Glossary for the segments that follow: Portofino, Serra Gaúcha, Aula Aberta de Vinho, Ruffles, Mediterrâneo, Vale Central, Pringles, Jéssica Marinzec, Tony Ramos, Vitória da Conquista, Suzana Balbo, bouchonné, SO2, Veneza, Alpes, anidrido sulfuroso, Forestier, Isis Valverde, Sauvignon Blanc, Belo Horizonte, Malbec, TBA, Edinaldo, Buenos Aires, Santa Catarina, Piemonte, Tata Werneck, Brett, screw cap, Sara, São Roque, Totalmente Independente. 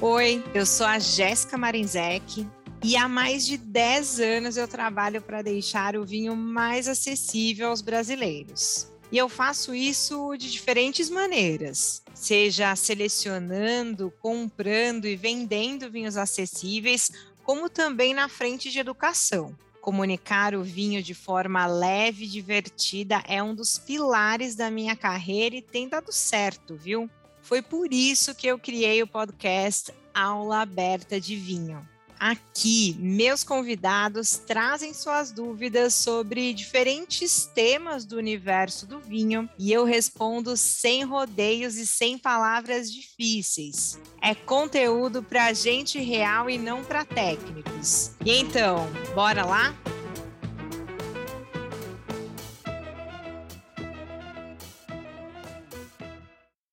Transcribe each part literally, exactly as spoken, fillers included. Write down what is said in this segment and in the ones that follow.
Oi, eu sou a Jéssica Marinzec e há mais de dez anos eu trabalho para deixar o vinho mais acessível aos brasileiros. E eu faço isso de diferentes maneiras, seja selecionando, comprando e vendendo vinhos acessíveis, como também na frente de educação. Comunicar o vinho de forma leve e divertida é um dos pilares da minha carreira e tem dado certo, viu? Foi por isso que eu criei o podcast Aula Aberta de Vinho. Aqui, meus convidados trazem suas dúvidas sobre diferentes temas do universo do vinho e eu respondo sem rodeios e sem palavras difíceis. É conteúdo para gente real e não para técnicos. E então, bora lá?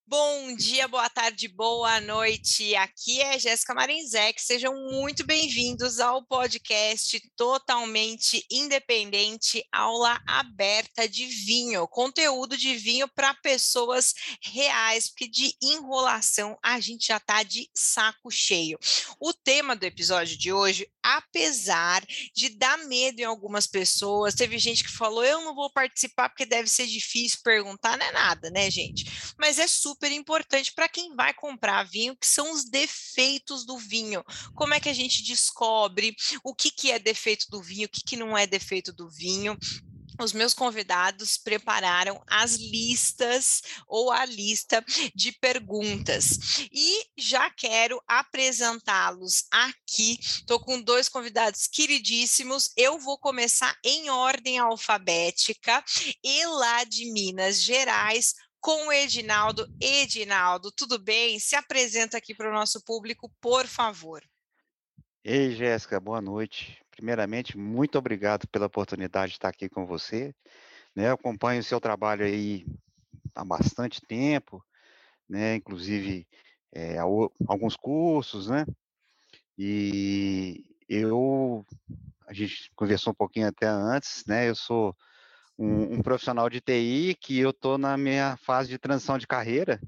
Bom dia, boa tarde, boa noite. Aqui é Jéssica Marinzec. Sejam muito bem-vindos ao podcast Totalmente Independente, Aula Aberta de Vinho. Conteúdo de vinho para pessoas reais, porque de enrolação a gente já está de saco cheio. O tema do episódio de hoje, apesar de dar medo em algumas pessoas, teve gente que falou, eu não vou participar porque deve ser difícil perguntar, não é nada, né, gente? Mas é super importante para quem vai comprar vinho, que são os defeitos do vinho. Como é que a gente descobre o que, que é defeito do vinho, o que, que não é defeito do vinho? Os meus convidados prepararam as listas ou a lista de perguntas. E já quero apresentá-los aqui. Estou com dois convidados queridíssimos. Eu vou começar em ordem alfabética. E lá de Minas Gerais, com o Edinaldo. Edinaldo, tudo bem? Se apresenta aqui para o nosso público, por favor. Ei, Jéssica, boa noite. Primeiramente, muito obrigado pela oportunidade de estar aqui com você. Né, eu acompanho o seu trabalho aí há bastante tempo, né, inclusive é, alguns cursos, né? E eu, a gente conversou um pouquinho até antes, né? Eu sou Um, um profissional de T I que eu estou na minha fase de transição de carreira.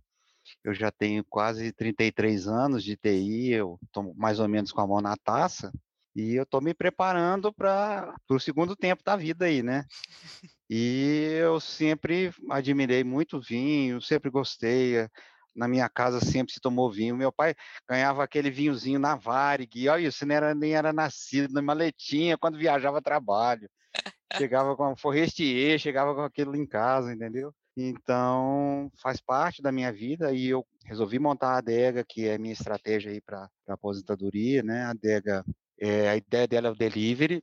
Eu já tenho quase trinta e três anos de T I, eu estou mais ou menos com a mão na taça, e eu estou me preparando para o segundo tempo da vida aí, né? E eu sempre admirei muito vinho, sempre gostei. Na minha casa sempre se tomou vinho. Meu pai ganhava aquele vinhozinho na Varig, e olha, isso nem era, nem era nascido, na maletinha, quando viajava a trabalho. Chegava com a Forestier, chegava com aquilo em casa, entendeu? Então, faz parte da minha vida e eu resolvi montar a adega, que é a minha estratégia aí para a aposentadoria, né? A adega, é, a ideia dela é o delivery,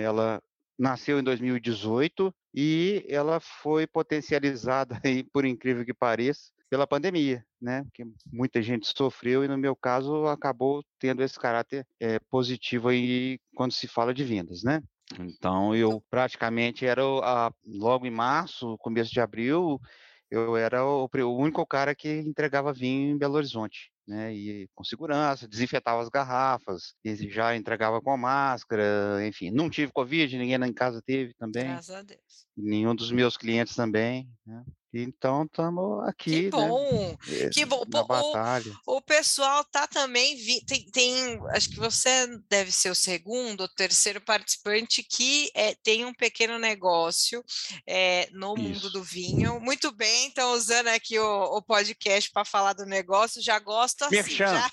ela nasceu em dois mil e dezoito e ela foi potencializada aí, por incrível que pareça, pela pandemia, né? Porque muita gente sofreu e, no meu caso, acabou tendo esse caráter é, positivo aí quando se fala de vendas, né? Então, eu praticamente era, a, logo em março, começo de abril, eu era o, o único cara que entregava vinho em Belo Horizonte, né, e com segurança, desinfetava as garrafas, e já entregava com máscara, enfim, não tive Covid, ninguém lá em casa teve também. Graças a Deus. Nenhum dos meus clientes também, né. Então, estamos aqui. Que bom! Né? Que bom! O, o pessoal está também. Vi, tem, tem, acho que você deve ser o segundo ou terceiro participante que é, tem um pequeno negócio é, no Isso. mundo do vinho. Muito bem, estão usando aqui o, o podcast para falar do negócio. Já gosto assim. Merchan. Já...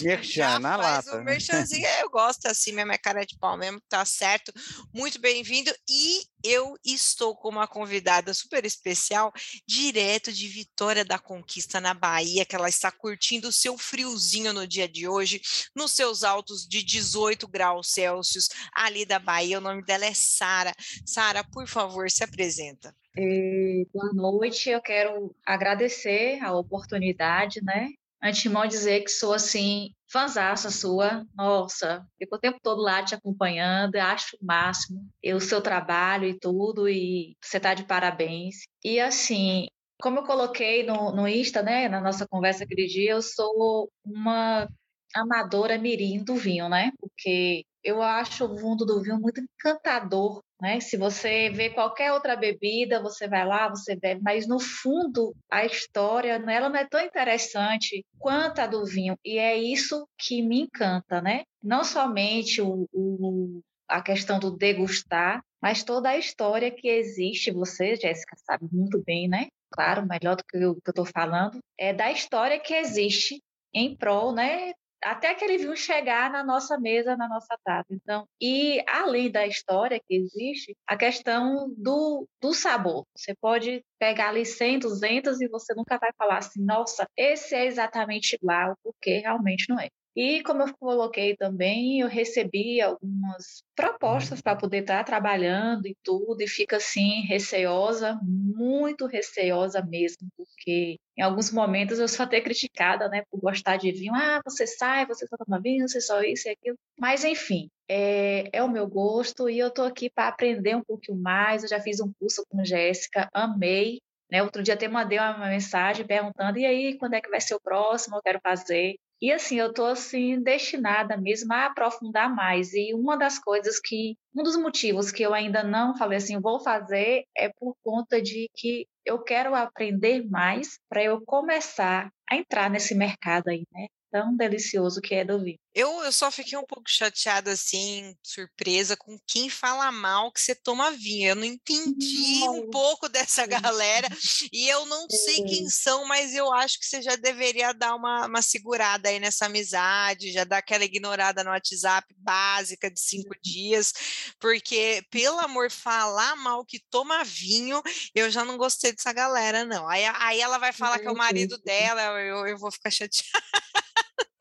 Merchan, já na lata. Um merchanzinho, eu gosto assim mesmo, é cara de pau mesmo, tá certo. Muito bem-vindo. E eu estou com uma convidada super especial, direto de Vitória da Conquista, na Bahia, que ela está curtindo o seu friozinho no dia de hoje, nos seus altos de dezoito graus Celsius, ali da Bahia. O nome dela é Sara. Sara, por favor, se apresenta. Ei, boa noite, eu quero agradecer a oportunidade, né? Antemão dizer que sou, assim, fanzaça sua, nossa, fico o tempo todo lá te acompanhando, acho o máximo, o seu trabalho e tudo, e você tá de parabéns. E, assim, como eu coloquei no, no Insta, né, na nossa conversa aquele dia, eu sou uma amadora mirim do vinho, né, porque eu acho o mundo do vinho muito encantador, né? Se você vê qualquer outra bebida, você vai lá, você bebe, mas no fundo a história, né, ela não é tão interessante quanto a do vinho, e é isso que me encanta, né? Não somente o, o, a questão do degustar, mas toda a história que existe. Você, Jéssica, sabe muito bem, né? Claro, melhor do que eu estou falando, é da história que existe em prol, né, até aquele vinho chegar na nossa mesa, na nossa tábua. Então, e além da história que existe, a questão do, do sabor. Você pode pegar ali cem, duzentos e você nunca vai falar assim, nossa, esse é exatamente igual, porque realmente não é. E como eu coloquei também, eu recebi algumas propostas para poder estar trabalhando e tudo, e fica assim, receosa, muito receosa mesmo, porque em alguns momentos eu sou até criticada, né, por gostar de vinho. Ah, você sai, você só toma vinho, você só isso e aquilo. Mas, enfim, é, é o meu gosto e eu estou aqui para aprender um pouquinho mais. Eu já fiz um curso com Jéssica, amei. Né? Outro dia até mandei uma mensagem perguntando, e aí, quando é que vai ser o próximo? Eu quero fazer... E assim, eu estou assim, destinada mesmo a aprofundar mais. E uma das coisas que, um dos motivos que eu ainda não falei assim, vou fazer, é por conta de que eu quero aprender mais para eu começar a entrar nesse mercado aí, né? Tão delicioso que é do vinho. Eu, eu só fiquei um pouco chateada, assim, surpresa com quem fala mal que você toma vinho. Eu não entendi não. um pouco dessa galera e eu não é. sei quem são, mas eu acho que você já deveria dar uma, uma segurada aí nessa amizade, já dar aquela ignorada no WhatsApp básica de cinco dias, porque, pelo amor, falar mal que toma vinho, eu já não gostei dessa galera, não. Aí, aí ela vai falar é. que é o marido dela, eu, eu vou ficar chateada.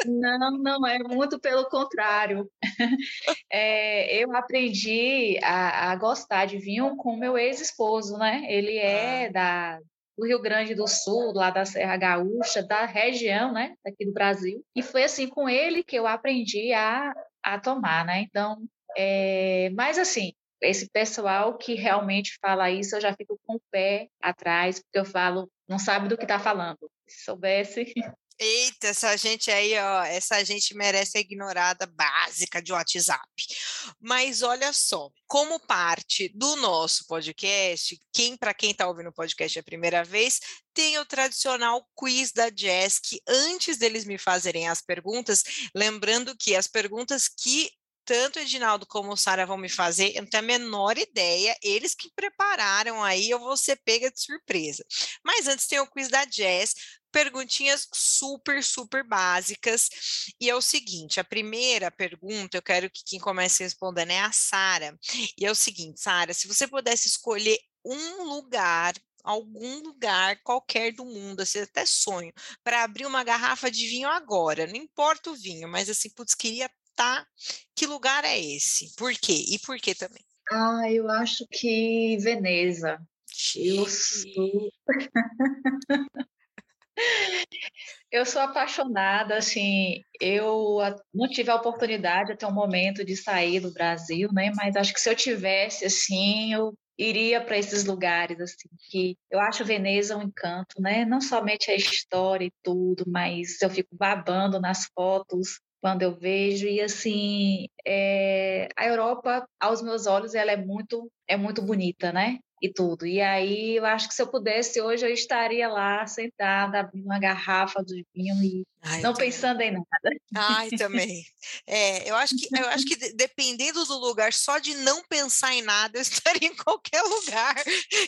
Não, não, é muito pelo contrário. É, eu aprendi a, a gostar de vinho com meu ex-esposo, né? Ele é da, do Rio Grande do Sul, lá da Serra Gaúcha, da região, né? Daqui do Brasil. E foi assim com ele que eu aprendi a, a tomar, né? Então, é, mas assim, esse pessoal que realmente fala isso, eu já fico com o pé atrás, porque eu falo, não sabe do que está falando. Se soubesse... Eita, essa gente aí, ó, essa gente merece a ignorada básica de WhatsApp. Mas olha só, como parte do nosso podcast, quem, para quem está ouvindo o podcast a primeira vez, tem o tradicional quiz da Jess, que antes deles me fazerem as perguntas, lembrando que as perguntas que tanto o Edinaldo como o Sara vão me fazer, eu não tenho a menor ideia, eles que prepararam aí, eu vou ser pega de surpresa. Mas antes tem o quiz da Jess, perguntinhas super, super básicas, e é o seguinte, a primeira pergunta, eu quero que quem comece respondendo é a Sara, e é o seguinte, Sara, se você pudesse escolher um lugar, algum lugar qualquer do mundo, assim, até sonho, para abrir uma garrafa de vinho agora, não importa o vinho, mas assim, putz, queria tá, que lugar é esse? Por quê? E por quê também? Ah, eu acho que Veneza. Eu sou... eu sou apaixonada, assim, eu não tive a oportunidade até o momento de sair do Brasil, né? Mas acho que se eu tivesse, assim, eu iria para esses lugares, assim, que eu acho Veneza um encanto, né? Não somente a história e tudo, mas eu fico babando nas fotos, quando eu vejo, e assim, é, a Europa, aos meus olhos, ela é muito, é muito bonita, né, e tudo, e aí eu acho que se eu pudesse hoje, eu estaria lá sentada, abrindo uma garrafa de vinho e Ai, não também. pensando em nada. Ai, também, é, eu acho que, eu acho que dependendo do lugar, só de não pensar em nada, eu estaria em qualquer lugar,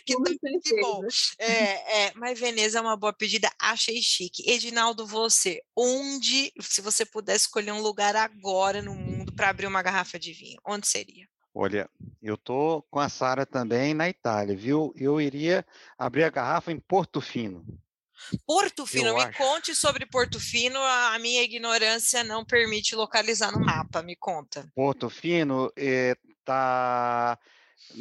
que muito bom, é, é, mas Veneza é uma boa pedida, achei chique. Edinaldo, você, onde, se você pudesse escolher um lugar agora no mundo para abrir uma garrafa de vinho, onde seria? Olha, eu tô com a Sara também na Itália, viu? Eu iria abrir a garrafa em Portofino. Portofino, eu me acho. Conte sobre Portofino, a minha ignorância não permite localizar no mapa, me conta. Portofino está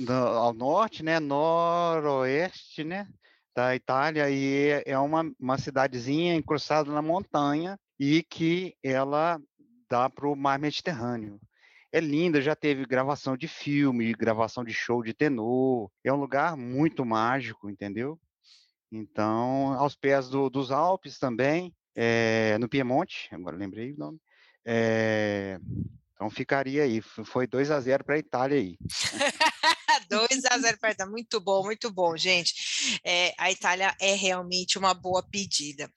é, ao norte, né? Noroeste, né? Da Itália, e é uma, uma cidadezinha encrustada na montanha e que ela dá para o mar Mediterrâneo. É linda, já teve gravação de filme, gravação de show de tenor. É um lugar muito mágico, entendeu? Então, aos pés do, dos Alpes também, é, no Piemonte, agora lembrei o nome, é, Então ficaria aí, foi dois a zero para a Itália aí. dois a zero para a Itália, muito bom, muito bom, gente. É, a Itália é realmente uma boa pedida.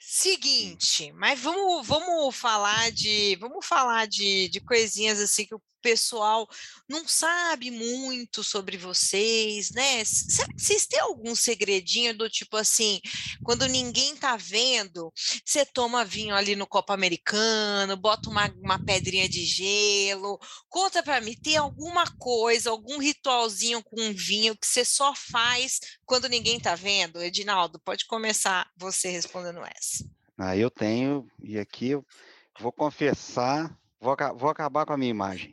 Seguinte, mas vamos, vamos falar de vamos falar de, de coisinhas assim que o pessoal não sabe muito sobre vocês, né? Será que vocês têm algum segredinho do tipo assim, quando ninguém tá vendo, você toma vinho ali no copo americano, bota uma, uma pedrinha de gelo? Conta pra mim, tem alguma coisa, algum ritualzinho com vinho que você só faz quando ninguém tá vendo? Edinaldo, pode começar você respondendo essa. Ah, eu tenho, e aqui eu vou confessar, Vou, vou acabar com a minha imagem.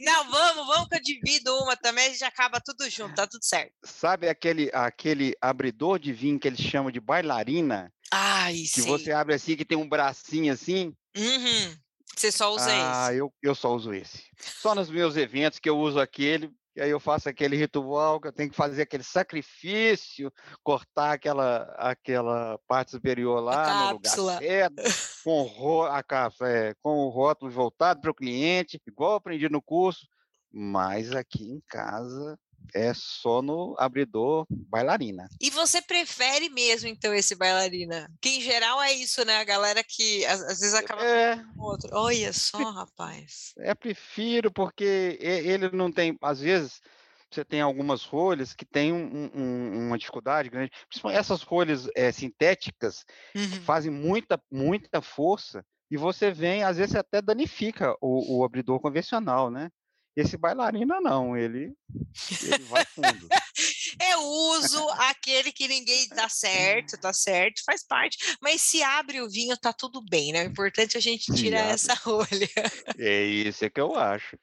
Não, vamos, vamos que eu divido uma também, a gente acaba tudo junto, tá tudo certo. Sabe aquele, aquele abridor de vinho que eles chamam de bailarina? Ai, que sim. Que você abre assim, que tem um bracinho assim? Uhum. Você só usa ah, esse? Ah, eu, eu só uso esse. Só nos meus eventos que eu uso aquele, e aí eu faço aquele ritual, que eu tenho que fazer aquele sacrifício, cortar aquela, aquela parte superior lá no lugar certo. Com o, a café, com o rótulo voltado para o cliente, igual eu aprendi no curso, mas aqui em casa é só no abridor bailarina. E você prefere mesmo, então, esse bailarina? Que em geral é isso, né? A galera que às, às vezes acaba é, com o outro. Olha só, rapaz. É, prefiro, porque ele não tem, às vezes... Você tem algumas rolhas que tem um, um, uma dificuldade grande. Principalmente essas rolhas é, sintéticas, uhum, que fazem muita, muita força, e você vem, às vezes, até danifica o, o abridor convencional, né? Esse bailarina não, ele, ele vai fundo. Eu uso aquele que ninguém dá certo, tá certo, faz parte. Mas se abre o vinho, tá tudo bem, né? O importante é a gente tirar essa rolha. É isso é que eu acho.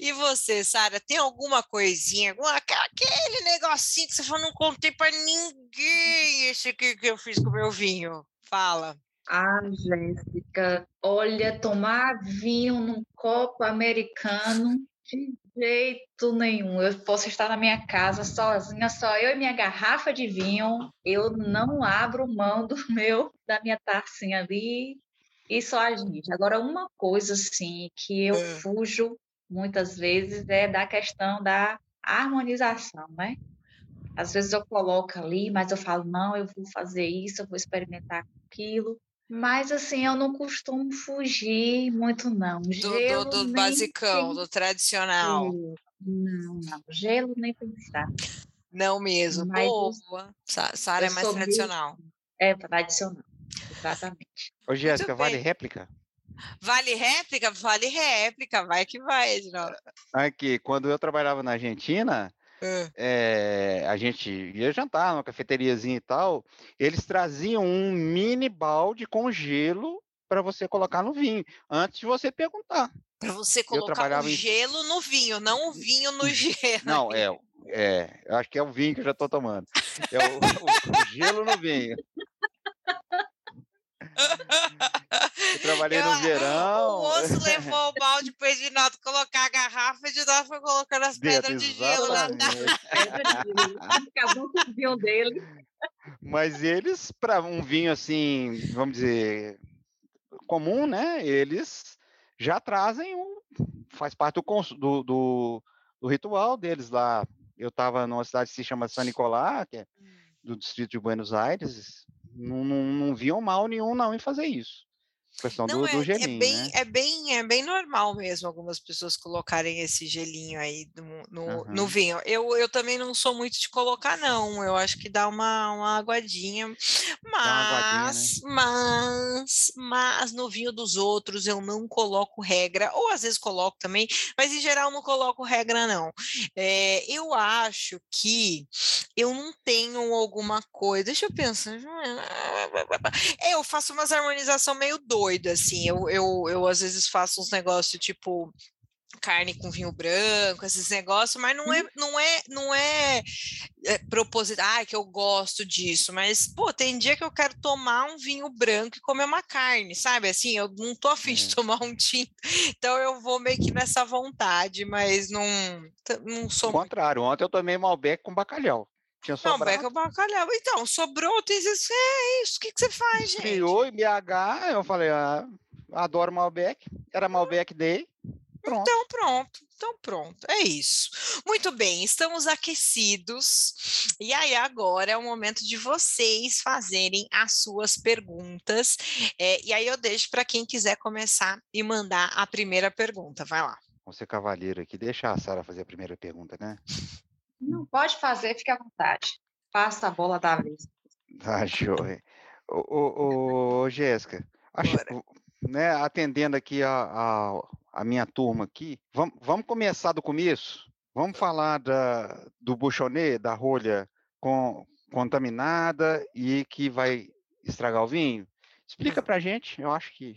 E você, Sara, tem alguma coisinha, alguma, aquele negocinho que você falou, não contei pra ninguém esse aqui que eu fiz com o meu vinho? Fala. Ah, Jéssica, olha, tomar vinho num copo americano de jeito nenhum. Eu posso estar na minha casa sozinha, só eu e minha garrafa de vinho. Eu não abro mão do meu, da minha tacinha ali e só a gente. Agora, uma coisa assim que eu é. fujo muitas vezes é da questão da harmonização, né? Às vezes eu coloco ali, mas eu falo, não, eu vou fazer isso, eu vou experimentar aquilo. Mas, assim, eu não costumo fugir muito, não. Gelo do, do, do basicão, pensar. Do tradicional. Não, não. Gelo nem pensar. Não mesmo. Mas boa. Sara é mais tradicional. Isso. É, tradicional. Exatamente. Ô, Jéssica, vale réplica? Vale réplica? Vale réplica. Vai que vai, Edinaldo. Aqui, quando eu trabalhava na Argentina... É, a gente ia jantar numa cafeteriazinha e tal, eles traziam um mini balde com gelo para você colocar no vinho, antes de você perguntar. Para você colocar o gelo em... no vinho, não o vinho no gelo. Não, é, é, eu acho que é o vinho que eu já estou tomando. É o, o, o gelo no vinho. Eu trabalhei eu, no verão. O moço levou o balde para o Edinaldo colocar a garrafa, e Edinaldo foi colocando as pedras de gelo lá na acabou com o vinho dele. Mas eles, para um vinho assim, vamos dizer, comum, né? Eles já trazem um. Faz parte do, do, do, do ritual deles lá. Eu estava numa cidade que se chama San Nicolás, que é do distrito de Buenos Aires. Não, não, não viam mal nenhum não em fazer isso. Questão não, do, é, do gelinho, é bem, né? é, bem, é bem normal mesmo algumas pessoas colocarem esse gelinho aí no, no, uhum. no vinho. Eu, eu também não sou muito de colocar, não. Eu acho que dá uma, uma aguadinha. Mas, uma aguadinha, né? mas, mas no vinho dos outros eu não coloco regra. Ou às vezes coloco também, mas em geral não coloco regra, não. É, eu acho que eu não tenho alguma coisa... Deixa eu pensar... Eu faço umas harmonizações meio doidas. doido, assim, eu, eu, eu às vezes faço uns negócios, tipo, carne com vinho branco, esses negócios, mas não é, não é, não é, é proposital, ah, que eu gosto disso, mas, pô, tem dia que eu quero tomar um vinho branco e comer uma carne, sabe, assim, eu não tô afim de tomar um tinto, então eu vou meio que nessa vontade, mas não, não sou... Ao contrário, ontem eu tomei Malbec com bacalhau. Tinha Malbec é o bacalhau. Então, sobrou, tem isso, é isso, o que, que você faz, gente? Criou I B H, eu falei, ah, adoro Malbec, era Malbec Day. Pronto. Então pronto, então pronto, é isso. Muito bem, estamos aquecidos e aí agora é o momento de vocês fazerem as suas perguntas é, e aí eu deixo para quem quiser começar e mandar a primeira pergunta, vai lá. Você cavaleiro aqui, deixa a Sara fazer a primeira pergunta, né? Não, pode fazer, fica à vontade, passa a bola da vez. Tá, joia. Ô, ô, ô Jéssica, acho, né, atendendo aqui a... a... a minha turma aqui, vamos, vamos começar do começo, vamos falar da, do bouchonné, da rolha com, contaminada e que vai estragar o vinho? Explica pra gente, eu acho que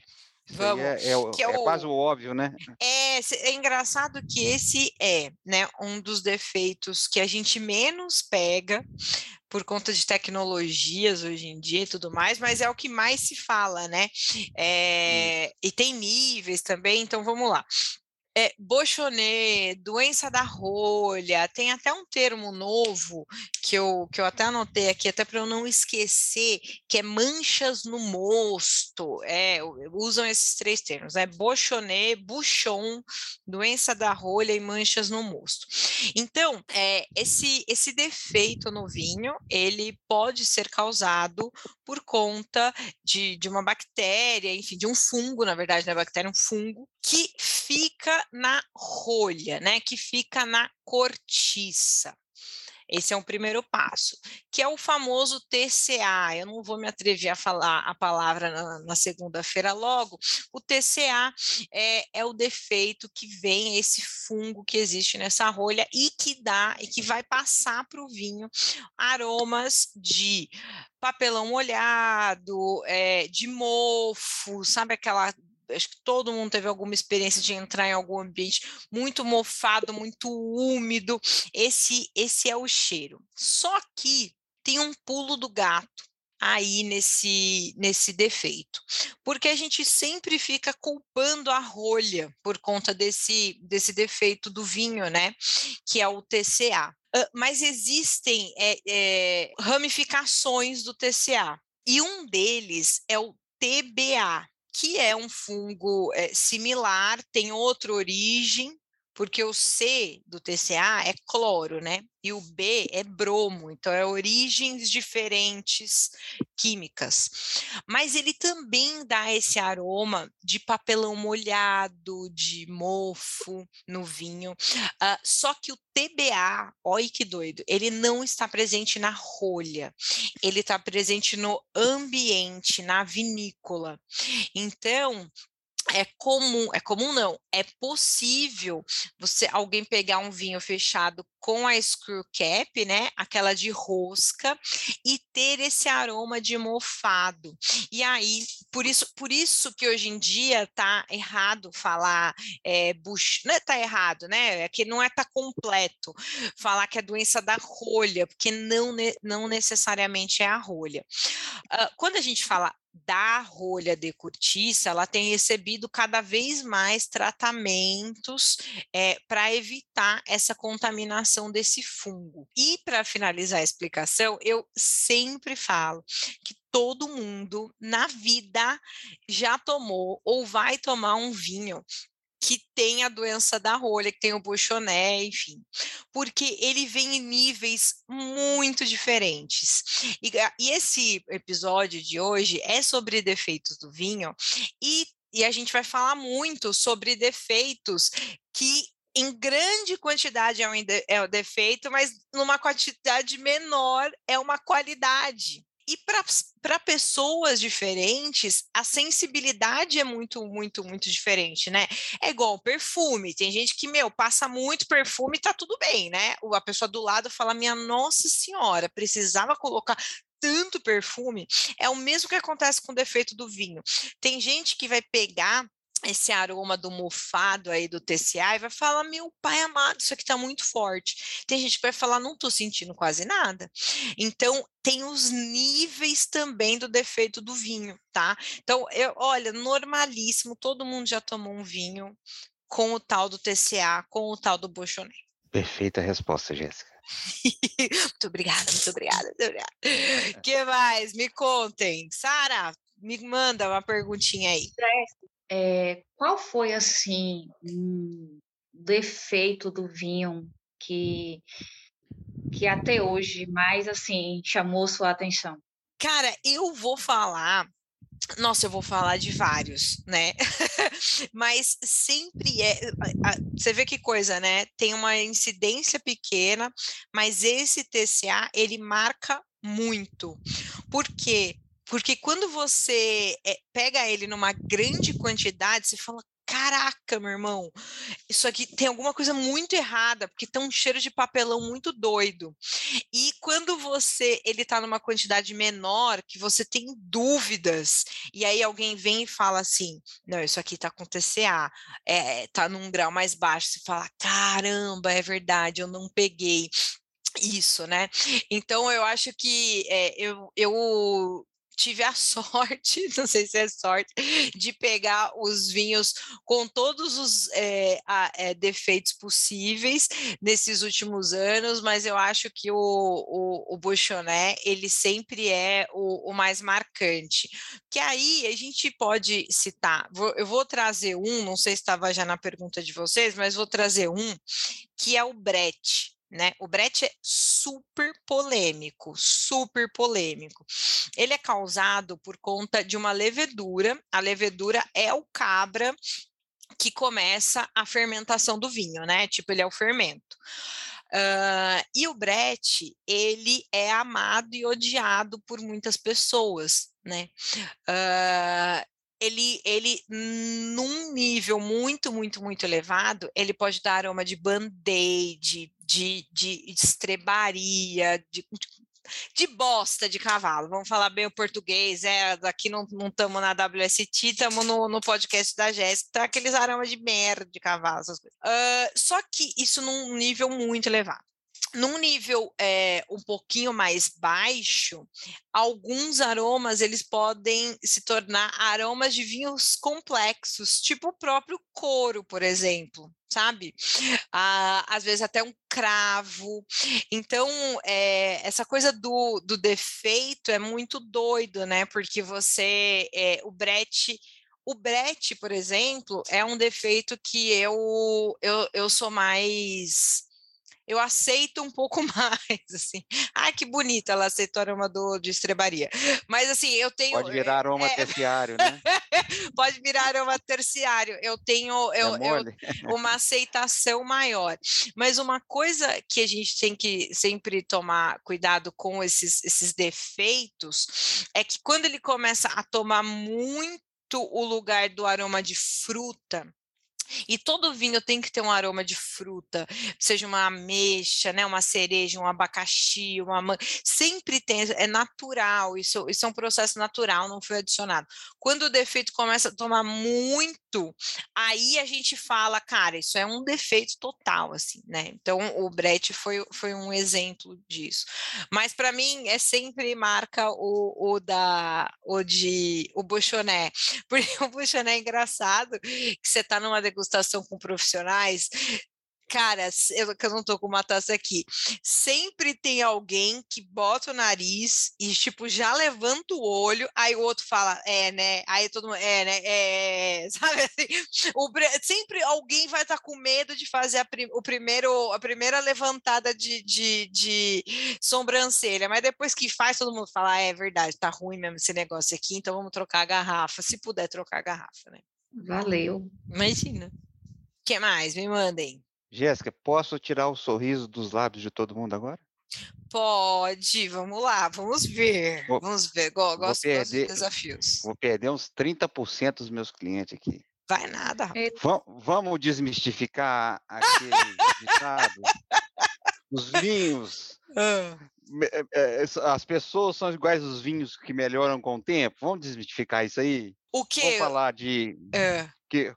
isso vamos, é, é, que é, é o, quase o óbvio, né? É, é engraçado que esse é, né, um dos defeitos que a gente menos pega, por conta de tecnologias hoje em dia e tudo mais, mas é o que mais se fala, né? É, e tem níveis também, então vamos lá. É, bouchonné, doença da rolha, tem até um termo novo que eu, que eu até anotei aqui, até para eu não esquecer, que é manchas no mosto, é, usam esses três termos, né? Bouchonné, bouchon, doença da rolha e manchas no mosto. Então, é, esse, esse defeito no vinho, ele pode ser causado por conta de, de uma bactéria, enfim, de um fungo, na verdade, não é bactéria, é um fungo, que fica na rolha, né? Que fica na cortiça. Esse é um primeiro passo, que é o famoso T C A. Eu não vou me atrever a falar a palavra na, na segunda-feira logo. O T C A é, é o defeito que vem, esse fungo que existe nessa rolha e que dá e que vai passar para o vinho aromas de papelão molhado, é, de mofo, sabe aquela. Acho que todo mundo teve alguma experiência de entrar em algum ambiente muito mofado, muito úmido, esse, esse é o cheiro. Só que tem um pulo do gato aí nesse, nesse defeito, porque a gente sempre fica culpando a rolha por conta desse, desse defeito do vinho, né, que é o T C A. Mas existem é, é, ramificações do T C A, e um deles é o T B A, que é um fungo é, similar, tem outra origem, porque o C do T C A é cloro, né? E o B é bromo, então é origens diferentes químicas. Mas ele também dá esse aroma de papelão molhado, de mofo no vinho, uh, só que o T B A, olha que doido, ele não está presente na rolha, ele está presente no ambiente, na vinícola. Então, É comum, é comum não, é possível você, alguém pegar um vinho fechado com a screw cap, né, aquela de rosca, e ter esse aroma de mofado. E aí, por isso, por isso que hoje em dia tá errado falar, é, buch... não é tá errado, né, é que não é tá completo falar que é doença da rolha, porque não, não necessariamente é a rolha. Uh, quando a gente fala da rolha de cortiça, ela tem recebido cada vez mais tratamentos é, para evitar essa contaminação desse fungo. E para finalizar a explicação, eu sempre falo que todo mundo na vida já tomou ou vai tomar um vinho que tem a doença da rolha, que tem o bouchonné, enfim, porque ele vem em níveis muito diferentes. E, e esse episódio de hoje é sobre defeitos do vinho e, e a gente vai falar muito sobre defeitos que em grande quantidade é um, é um defeito, mas numa quantidade menor é uma qualidade. E para pessoas diferentes, a sensibilidade é muito, muito, muito diferente, né? É igual perfume, tem gente que, meu, passa muito perfume e tá tudo bem, né? A pessoa do lado fala, minha nossa senhora, precisava colocar tanto perfume. É o mesmo que acontece com o defeito do vinho. Tem gente que vai pegar esse aroma do mofado aí do T C A e vai falar, meu pai amado, isso aqui tá muito forte. Tem gente que vai falar, não tô sentindo quase nada. Então, tem os níveis também do defeito do vinho, tá? Então, eu, olha, normalíssimo, todo mundo já tomou um vinho com o tal do T C A, com o tal do bouchonné. Perfeita resposta, Jéssica. Muito obrigada, muito obrigada, muito obrigada. O que mais? Me contem. Sara, me manda uma perguntinha aí. É, qual foi, assim, um defeito do vinho que, que até hoje mais, assim, chamou sua atenção? Cara, eu vou falar... Nossa, eu vou falar de vários, né? Mas sempre é... Você vê que coisa, né? Tem uma incidência pequena, mas esse T C A, ele marca muito. Por quê? Porque quando você pega ele numa grande quantidade, você fala... Caraca, meu irmão, isso aqui tem alguma coisa muito errada, porque tem um cheiro de papelão muito doido. E quando você, ele tá numa quantidade menor, que você tem dúvidas, e aí alguém vem e fala assim, não, isso aqui tá com T C A, é, tá num grau mais baixo, você fala, caramba, é verdade, eu não peguei isso, né? Então, eu acho que é, eu... eu tive a sorte, não sei se é sorte, de pegar os vinhos com todos os é, a, é, defeitos possíveis nesses últimos anos, mas eu acho que o, o, o bouchonné, ele sempre é o, o mais marcante. Que aí a gente pode citar, vou, eu vou trazer um, não sei se estava já na pergunta de vocês, mas vou trazer um, que é o Brett. Né? O Brett é super polêmico, super polêmico. Ele é causado por conta de uma levedura, a levedura é o cabra que começa a fermentação do vinho, né? Tipo, ele é o fermento. Uh, e o Brett, ele é amado e odiado por muitas pessoas, né? Uh, Ele, ele, num nível muito, muito, muito elevado, ele pode dar aroma de band-aid, de, de estrebaria, de, de bosta de cavalo. Vamos falar bem o português, é, daqui não estamos na W S T, estamos no, no podcast da Jéssica, tá aqueles aromas de merda de cavalo, essas coisas. Uh, só que isso num nível muito elevado. Num nível é, um pouquinho mais baixo, alguns aromas eles podem se tornar aromas de vinhos complexos, tipo o próprio couro, por exemplo, sabe? Ah, às vezes até um cravo. Então, é, essa coisa do, do defeito é muito doido, né? Porque você, é, o Brett... O Brett, por exemplo, é um defeito que eu, eu, eu sou mais... Eu aceito um pouco mais, assim. Ai, que bonita, ela aceitou aroma do, de estrebaria. Mas, assim, eu tenho... Pode virar aroma é, terciário, né? Pode virar aroma terciário. Eu tenho eu, eu, uma aceitação maior. Mas uma coisa que a gente tem que sempre tomar cuidado com esses, esses defeitos é que quando ele começa a tomar muito o lugar do aroma de fruta, e todo vinho tem que ter um aroma de fruta, seja uma ameixa, né, uma cereja, um abacaxi, uma manga, sempre tem, é natural, isso, isso é um processo natural, não foi adicionado. Quando o defeito começa a tomar muito, aí a gente fala, cara, isso é um defeito total, assim, né? Então, o Brett foi, foi um exemplo disso. Mas, para mim, é sempre marca o, o da, o de, o bouchonné, porque o bouchonné é engraçado, que você tá numa degustação com profissionais, cara, eu, eu não tô com uma taça aqui, sempre tem alguém que bota o nariz e, tipo, já levanta o olho, aí o outro fala, é, né, aí todo mundo, é, né, é, sabe, assim, o, sempre alguém vai estar tá com medo de fazer a, prim, o primeiro, a primeira levantada de, de, de sobrancelha, mas depois que faz, todo mundo fala, é, é verdade, tá ruim mesmo esse negócio aqui, então vamos trocar a garrafa, se puder trocar a garrafa, né. Valeu. Imagina. O que mais? Me mandem. Jéssica, posso tirar o sorriso dos lábios de todo mundo agora? Pode, vamos lá, vamos ver. Vou, vamos ver, gosto, gosto perder, dos desafios. Vou perder uns trinta por cento dos meus clientes aqui. Vai nada. Vam, vamos desmistificar aquele ditado? Os vinhos... Ah. As pessoas são iguais os vinhos que melhoram com o tempo? Vamos desmistificar isso aí? O que? Vamos falar de, é. que,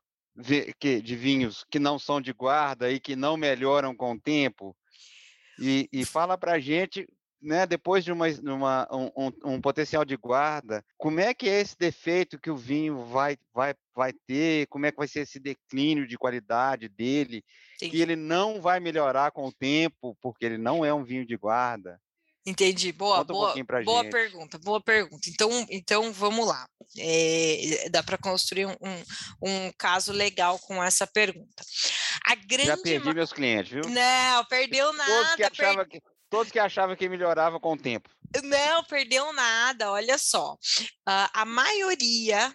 que, de vinhos que não são de guarda e que não melhoram com o tempo. E, e fala pra gente, né, depois de uma, uma, um, um potencial de guarda, como é que é esse defeito que o vinho vai, vai, vai ter, como é que vai ser esse declínio de qualidade dele, Sim. que ele não vai melhorar com o tempo, porque ele não é um vinho de guarda. Entendi. Boa, Conta boa, um pra boa gente. pergunta, boa pergunta. Então, então vamos lá. É, dá para construir um, um caso legal com essa pergunta. A grande Já perdi ma... meus clientes, viu? Não, perdeu nada. Todos que achavam per... que, todos que, achavam que melhorava com o tempo. Não, perdeu nada, olha só. Uh, a maioria...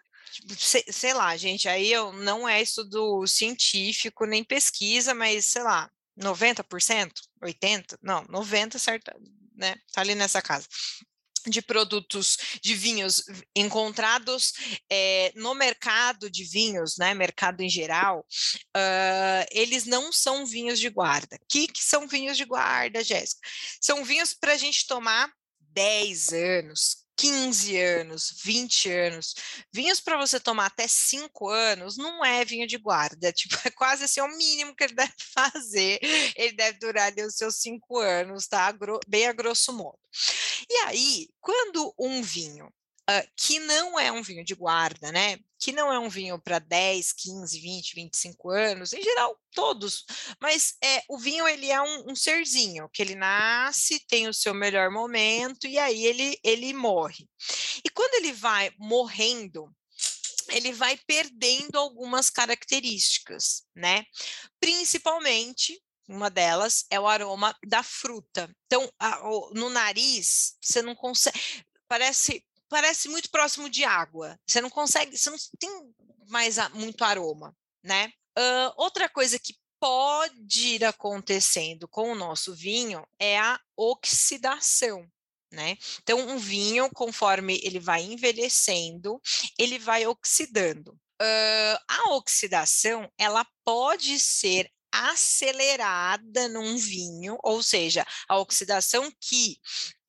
sei lá, gente, aí eu não é estudo científico, nem pesquisa, mas, sei lá, noventa por cento, oitenta por cento, não, noventa por cento, certo, né, tá ali nessa casa, de produtos de vinhos encontrados é, no mercado de vinhos, né, mercado em geral, uh, eles não são vinhos de guarda. O que, que são vinhos de guarda, Jéssica? São vinhos para a gente tomar dez anos, quinze anos, vinte anos, vinhos para você tomar até cinco anos, não é vinho de guarda, tipo, é quase assim, é o mínimo que ele deve fazer, ele deve durar ali os seus cinco anos, tá, bem a grosso modo. E aí, quando um vinho, uh, que não é um vinho de guarda, né, que não é um vinho para dez, quinze, vinte, vinte e cinco anos, em geral todos, mas é, o vinho ele é um, um serzinho, que ele nasce, tem o seu melhor momento e aí ele, ele morre. E quando ele vai morrendo, ele vai perdendo algumas características, né? Principalmente, uma delas é o aroma da fruta. Então, a, o, no nariz, você não consegue, parece... parece muito próximo de água, você não consegue, você não tem mais muito aroma, né? Uh, outra coisa que pode ir acontecendo com o nosso vinho é a oxidação, né? Então, um vinho, conforme ele vai envelhecendo, ele vai oxidando. Uh, a oxidação, ela pode ser acelerada num vinho, ou seja, a oxidação que,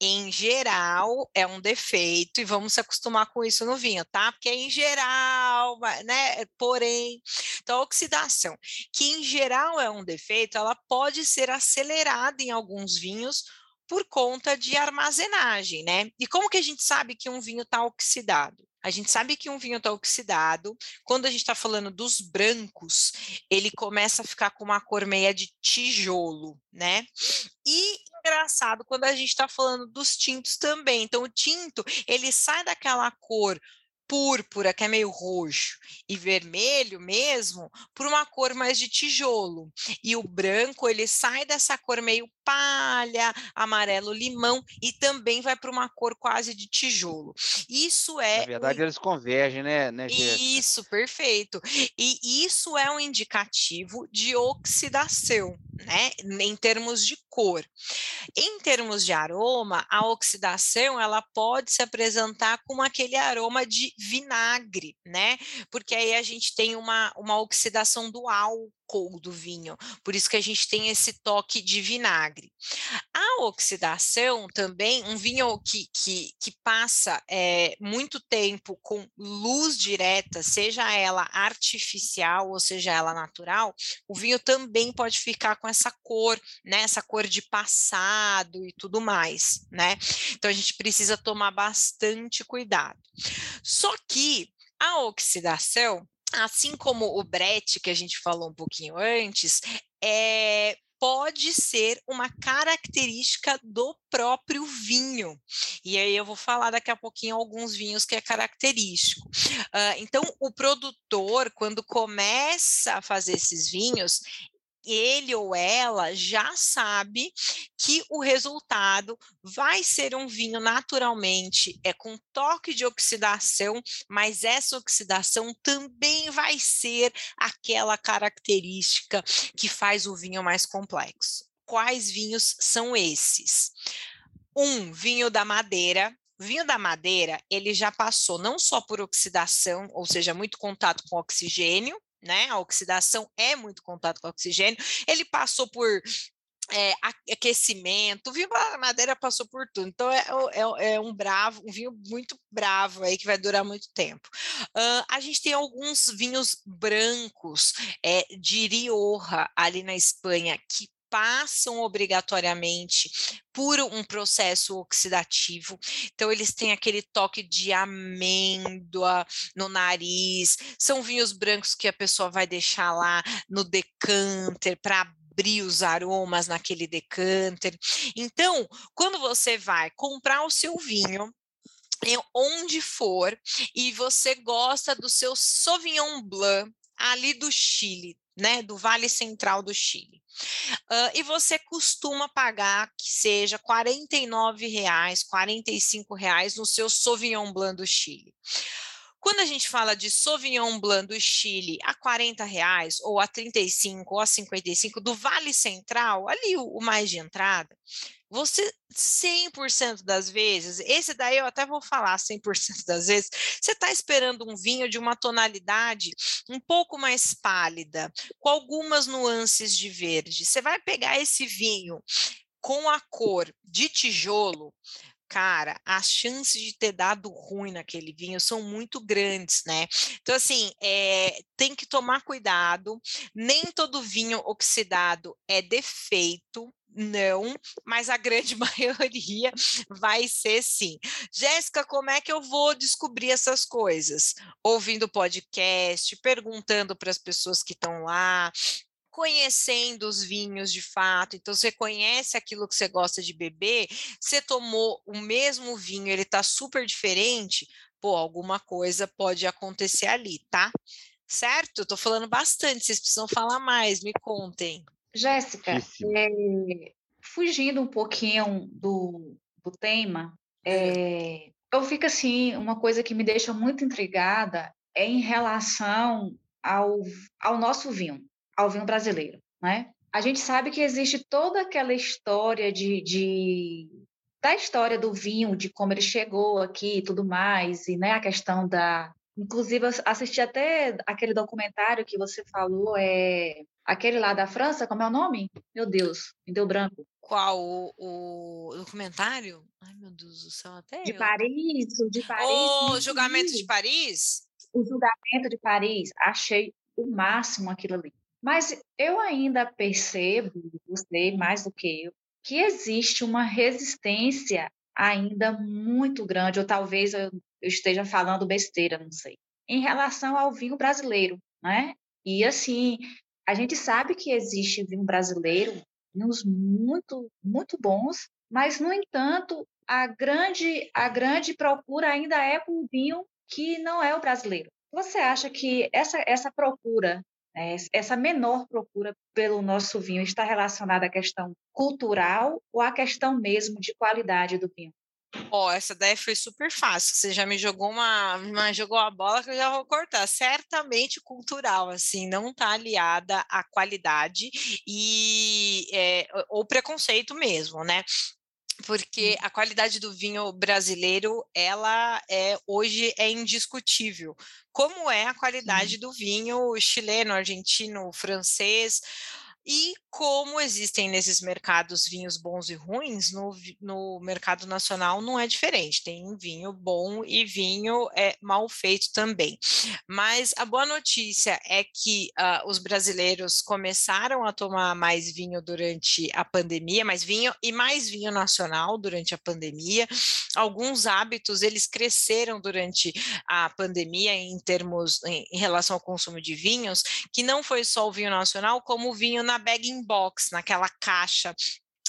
em geral, é um defeito, e vamos se acostumar com isso no vinho, tá? Porque é em geral, né? Porém, então a oxidação, que em geral é um defeito, ela pode ser acelerada em alguns vinhos por conta de armazenagem, né? E como que a gente sabe que um vinho está oxidado? A gente sabe que um vinho está oxidado, quando a gente está falando dos brancos, ele começa a ficar com uma cor meia de tijolo, né? E, engraçado, quando a gente está falando dos tintos também. Então, o tinto, ele sai daquela cor púrpura, que é meio roxo, e vermelho mesmo, por uma cor mais de tijolo. E o branco, ele sai dessa cor meio palha, amarelo, limão, e também vai para uma cor quase de tijolo. Isso é... Na verdade, um... eles convergem, né, né Jéssica? Isso, perfeito. E isso é um indicativo de oxidação, né, em termos de cor. Em termos de aroma, a oxidação, ela pode se apresentar como aquele aroma de vinagre, né, porque aí a gente tem uma, uma oxidação do álcool, do vinho, por isso que a gente tem esse toque de vinagre. A oxidação também, um vinho que, que, que passa é, muito tempo com luz direta, seja ela artificial ou seja ela natural, o vinho também pode ficar com essa cor, né, essa cor de passado e tudo mais, né? Então a gente precisa tomar bastante cuidado. Só que a oxidação, assim como o Brett, que a gente falou um pouquinho antes, é, pode ser uma característica do próprio vinho. E aí eu vou falar daqui a pouquinho alguns vinhos que é característico. Uh, então, o produtor, quando começa a fazer esses vinhos, ele ou ela já sabe que o resultado vai ser um vinho naturalmente, é com toque de oxidação, mas essa oxidação também vai ser aquela característica que faz o vinho mais complexo. Quais vinhos são esses? Um, vinho da madeira. O vinho da madeira, ele já passou não só por oxidação, ou seja, muito contato com oxigênio, né? A oxidação é muito contato com oxigênio, ele passou por é, aquecimento, o vinho da madeira passou por tudo, então é, é, é um bravo, um vinho muito bravo aí que vai durar muito tempo. Uh, a gente tem alguns vinhos brancos é, de Rioja, ali na Espanha, que passam obrigatoriamente por um processo oxidativo, então eles têm aquele toque de amêndoa no nariz, são vinhos brancos que a pessoa vai deixar lá no decanter para descobrir os aromas naquele decanter. Então, quando você vai comprar o seu vinho, onde for, e você gosta do seu Sauvignon Blanc, ali do Chile, né, do Vale Central do Chile, uh, e você costuma pagar que seja quarenta e nove reais, quarenta e cinco reais no seu Sauvignon Blanc do Chile. Quando a gente fala de Sauvignon Blanc do Chile a quarenta reais, ou a trinta e cinco, ou a cinquenta e cinco, do Vale Central, ali o, o mais de entrada, você cem por cento das vezes, esse daí eu até vou falar cem por cento das vezes, você está esperando um vinho de uma tonalidade um pouco mais pálida, com algumas nuances de verde. Você vai pegar esse vinho com a cor de tijolo, cara, as chances de ter dado ruim naquele vinho são muito grandes, né? Então, assim, é, tem que tomar cuidado, nem todo vinho oxidado é defeito, não, mas a grande maioria vai ser sim. Jéssica, como é que eu vou descobrir essas coisas? Ouvindo podcast, perguntando para as pessoas que estão lá, conhecendo os vinhos de fato. Então, você conhece aquilo que você gosta de beber, você tomou o mesmo vinho, ele está super diferente, pô, alguma coisa pode acontecer ali, tá? Certo? Estou falando bastante, vocês precisam falar mais, me contem. Jéssica, é, fugindo um pouquinho do, do tema, é, eu fico assim, uma coisa que me deixa muito intrigada é em relação ao, ao nosso vinho. ao vinho brasileiro, né? A gente sabe que existe toda aquela história de, de, da história do vinho, de como ele chegou aqui e tudo mais, e né, a questão da... Inclusive, eu assisti até aquele documentário que você falou, é aquele lá da França, como é o nome? Meu Deus, me deu branco. Qual? O, o documentário? Ai, meu Deus do céu, até De eu... Paris, de Paris. O oh, julgamento de Paris? O julgamento de Paris, achei o máximo aquilo ali. Mas eu ainda percebo, você mais do que eu, que existe uma resistência ainda muito grande, ou talvez eu esteja falando besteira, não sei, em relação ao vinho brasileiro, né? E assim, a gente sabe que existe vinho brasileiro, vinhos muito, muito bons, mas, no entanto, a grande, a grande procura ainda é por um vinho que não é o brasileiro. Você acha que essa, essa procura... Essa menor procura pelo nosso vinho está relacionada à questão cultural ou à questão mesmo de qualidade do vinho? Ó, oh, essa daí foi super fácil, você já me jogou uma, uma, jogou a bola que eu já vou cortar, certamente cultural, assim, não está aliada à qualidade e, é, ou preconceito mesmo, né? Porque a qualidade do vinho brasileiro, ela é, hoje é indiscutível. Como é a qualidade do vinho chileno, argentino, francês, e como existem nesses mercados vinhos bons e ruins, no, no mercado nacional não é diferente. Tem vinho bom e vinho é, mal feito também. Mas a boa notícia é que uh, os brasileiros começaram a tomar mais vinho durante a pandemia, mais vinho e mais vinho nacional durante a pandemia. Alguns hábitos, eles cresceram durante a pandemia em termos, em, em relação ao consumo de vinhos, que não foi só o vinho nacional, como o vinho na bagging box, naquela caixa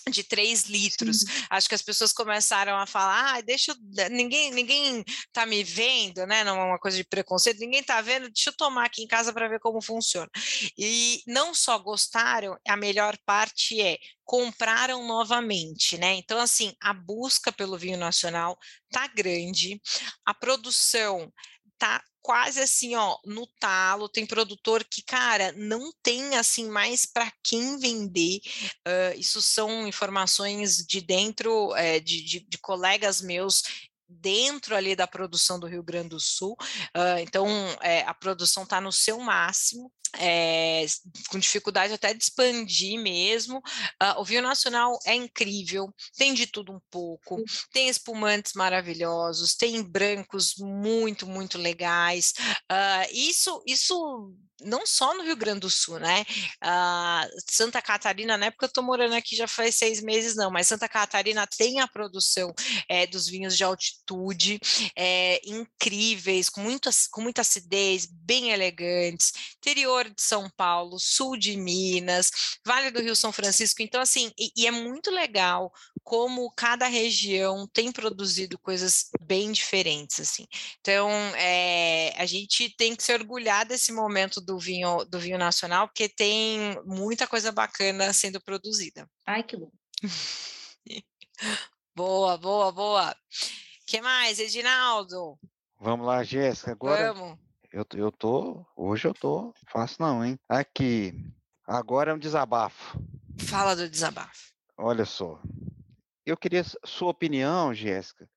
de três litros. Sim. Acho que as pessoas começaram a falar, ah, deixa eu, ninguém, ninguém tá me vendo, né? Não é uma coisa de preconceito, ninguém tá vendo, deixa eu tomar aqui em casa para ver como funciona. E não só gostaram, a melhor parte é compraram novamente, né? Então, assim, a busca pelo vinho nacional tá grande, a produção tá quase assim, ó, no talo, tem produtor que, cara, não tem, assim, mais para quem vender, uh, isso são informações de dentro, é, de, de, de colegas meus, dentro ali da produção do Rio Grande do Sul, uh, então é, a produção está no seu máximo, é, com dificuldade até de expandir mesmo, uh, o vinho nacional é incrível, tem de tudo um pouco, tem espumantes maravilhosos, tem brancos muito, muito legais, uh, isso, isso não só no Rio Grande do Sul, né? Ah, Santa Catarina, né? Porque eu estou morando aqui já faz seis meses, não, mas Santa Catarina tem a produção é, dos vinhos de altitude é, incríveis, com, muito, com muita acidez, bem elegantes, interior de São Paulo, sul de Minas, Vale do Rio São Francisco, então assim, e, e é muito legal como cada região tem produzido coisas bem diferentes, assim. Então, é, a gente tem que se orgulhar desse momento do vinho, do vinho nacional, porque tem muita coisa bacana sendo produzida. Ai, que bom. Boa, boa, boa. O que mais, Edinaldo? Vamos lá, Jéssica, agora... Vamos. Eu, eu tô, hoje eu tô, não faço não, hein? Aqui, agora é um desabafo. Fala do desabafo. Olha só. Eu queria sua opinião, Jéssica,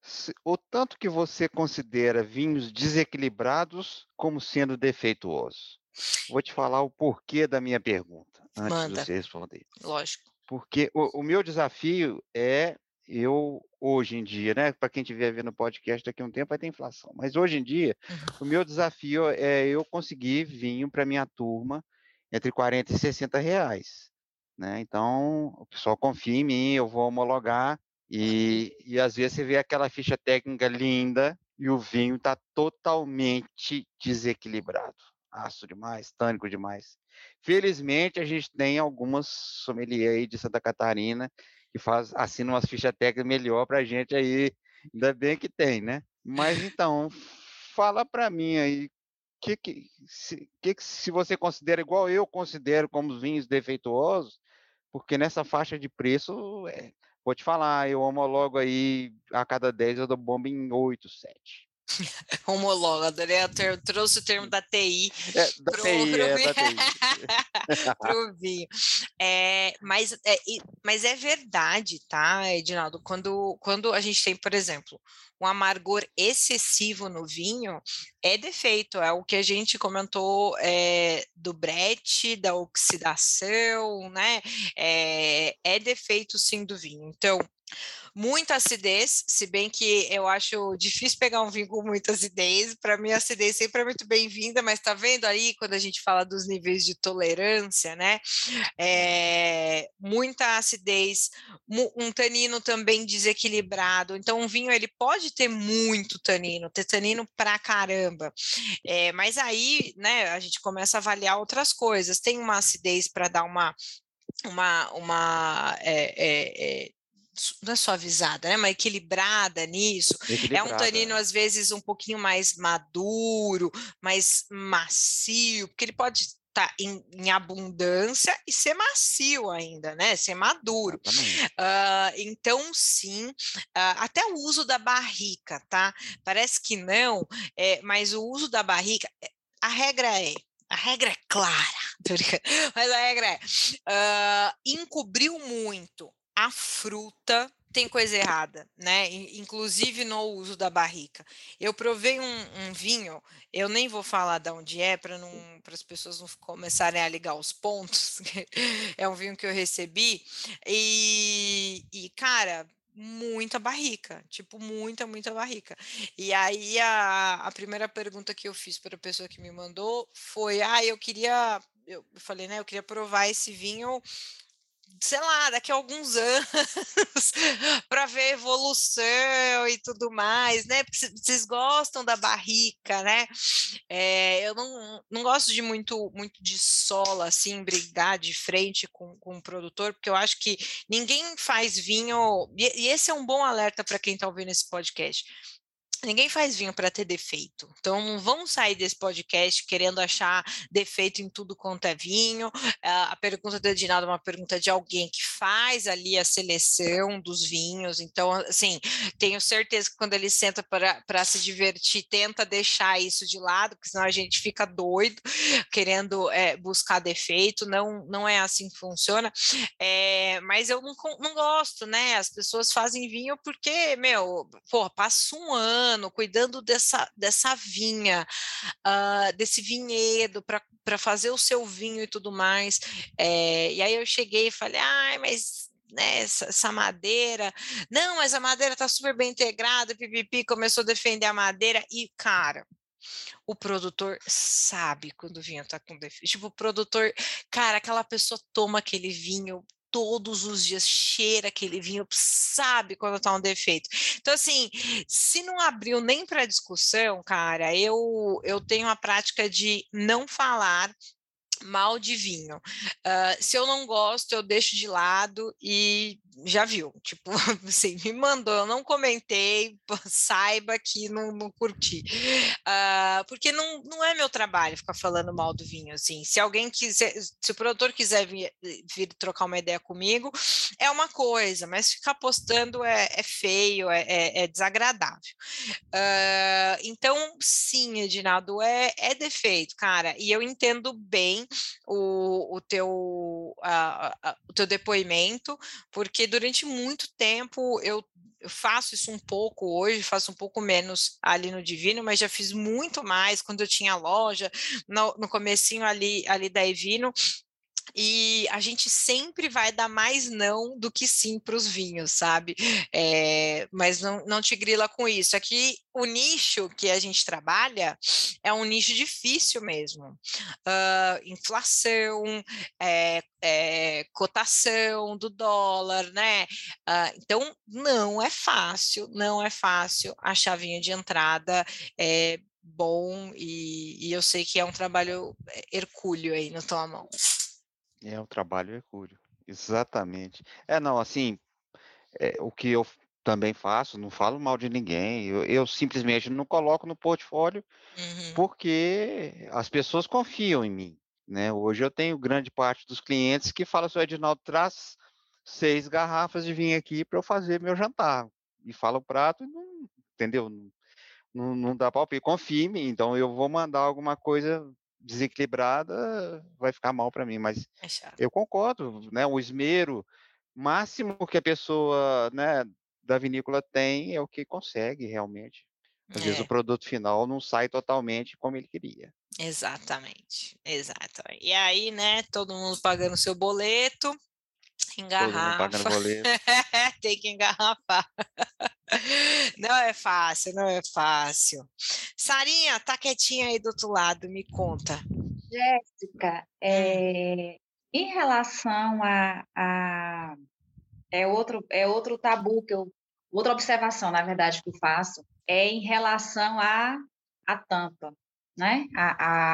o tanto que você considera vinhos desequilibrados como sendo defeituosos. Vou te falar o porquê da minha pergunta, antes Manda. de você responder. Lógico. Porque o, o meu desafio é, eu, hoje em dia, né? Para quem estiver vendo o podcast daqui a um tempo vai ter inflação, mas hoje em dia, uhum. o meu desafio é eu conseguir vinho para minha turma entre quarenta e sessenta reais. Né? Então, o pessoal confia em mim, eu vou homologar e, e às vezes você vê aquela ficha técnica linda e o vinho está totalmente desequilibrado. Ácido demais, tânico demais. Felizmente, a gente tem algumas sommeliers aí de Santa Catarina que faz, assinam umas fichas técnicas melhor para a gente aí, ainda bem que tem, né? Mas então, fala para mim aí, que, que, se, que, se você considera igual eu considero como vinhos defeituosos, porque nessa faixa de preço, é, vou te falar, eu homologo aí, a cada dez eu dou bomba em oito, sete. Homologo, adorei, eu trouxe o termo da T I para o vinho. É, mas, é, mas é verdade, tá, Edinaldo? Quando, quando a gente tem, por exemplo, um amargor excessivo no vinho, é defeito, é o que a gente comentou é, do Brett, da oxidação, né? É, é defeito sim do vinho. Então, muita acidez, se bem que eu acho difícil pegar um vinho com muita acidez, para mim a acidez sempre é muito bem-vinda, mas tá vendo aí quando a gente fala dos níveis de tolerância, né? É, muita acidez, um tanino também desequilibrado, então um vinho ele pode ter muito tanino, ter tanino pra caramba, é, mas aí, né, a gente começa a avaliar outras coisas, tem uma acidez para dar uma, uma, uma é, é, é, não é suavizada, né, mas equilibrada nisso, equilibrada. É um tanino às vezes um pouquinho mais maduro, mais macio, porque ele pode estar em, em abundância e ser macio ainda, né, ser maduro. Uh, então sim, uh, até o uso da barrica, tá, parece que não, é, mas o uso da barrica, a regra é, a regra é clara, mas a regra é, uh, encobriu muito a fruta, tem coisa errada, né? Inclusive no uso da barrica. Eu provei um, um vinho, eu nem vou falar de onde é, para as pessoas não começarem a ligar os pontos. É um vinho que eu recebi e, e cara, muita barrica, tipo, muita, muita barrica. E aí a, a primeira pergunta que eu fiz para a pessoa que me mandou foi, ah, eu queria, eu falei, né, eu queria provar esse vinho, sei lá, daqui a alguns anos, para ver evolução e tudo mais, né? Vocês gostam da barrica, né? É, eu não, não gosto de muito, muito de sola, assim, brigar de frente com, com o produtor, porque eu acho que ninguém faz vinho, e, e esse é um bom alerta para quem está ouvindo esse podcast. Ninguém faz vinho para ter defeito, então não vão sair desse podcast querendo achar defeito em tudo quanto é vinho. A pergunta do Edinaldo é uma pergunta de alguém que faz ali a seleção dos vinhos, então assim, tenho certeza que quando ele senta para se divertir, tenta deixar isso de lado, porque senão a gente fica doido querendo é, buscar defeito, não, não é assim que funciona, é, mas eu não, não gosto, né, as pessoas fazem vinho porque, meu, porra, passa um ano cuidando dessa, dessa vinha, uh, desse vinhedo para fazer o seu vinho e tudo mais, é, e aí eu cheguei e falei, ai, mas né, essa, essa madeira, não, mas a madeira está super bem integrada, pipipi, começou a defender a madeira, e cara, O produtor sabe quando o vinho tá com defeito. Tipo, o produtor, cara, aquela pessoa toma aquele vinho todos os dias, cheira aquele vinho, sabe quando tá um defeito. Então, assim, se não abriu nem para discussão, cara, eu, eu tenho a prática de não falar mal de vinho. Uh, se eu não gosto, eu deixo de lado e já viu. Tipo, assim, me mandou, eu não comentei, saiba que não, não curti. Uh, porque não, não é meu trabalho ficar falando mal do vinho, assim. Se alguém quiser, se o produtor quiser vir, vir trocar uma ideia comigo, é uma coisa, mas ficar postando é, é feio, é, é, é desagradável. Uh, então, sim, Edinaldo, é, é defeito, cara, e eu entendo bem o, o, teu, a, a, o teu depoimento, porque durante muito tempo eu, eu faço isso um pouco hoje, faço um pouco menos ali no Divino, mas já fiz muito mais quando eu tinha loja, no, no comecinho ali, ali da Evino, e a gente sempre vai dar mais não do que sim para os vinhos, sabe? É, mas não, não te grila com isso. Aqui o nicho que a gente trabalha é um nicho difícil mesmo. Uh, inflação, é, é, cotação do dólar, né? Uh, então, não é fácil, não é fácil achar vinho de entrada é, bom, e, e eu sei que é um trabalho hercúleo aí na tua mão. É o trabalho hercúleo, exatamente. É, não, assim, é, o que eu também faço, não falo mal de ninguém, eu, eu simplesmente não coloco no portfólio, uhum. Porque as pessoas confiam em mim, né? Hoje eu tenho grande parte dos clientes que falam assim, Edinaldo, traz seis garrafas de vinho aqui para eu fazer meu jantar, e fala o prato, e não, entendeu? Não, não dá palpite, confia em mim, então eu vou mandar alguma coisa desequilibrada, vai ficar mal para mim, mas é eu concordo, né? O esmero máximo que a pessoa, né, da vinícola tem é o que consegue realmente. Às é. vezes o produto final não sai totalmente como ele queria. Exatamente, exato. E aí, né, todo mundo pagando seu boleto, engarrafa. Todo mundo pagando boleto. Tem que engarrafar. Não é fácil, não é fácil. Sarinha, tá quietinha aí do outro lado, me conta. Jéssica, é, em relação a, a é, outro, é outro tabu que eu, outra observação, na verdade, que eu faço é em relação à a, a tampa, né? A,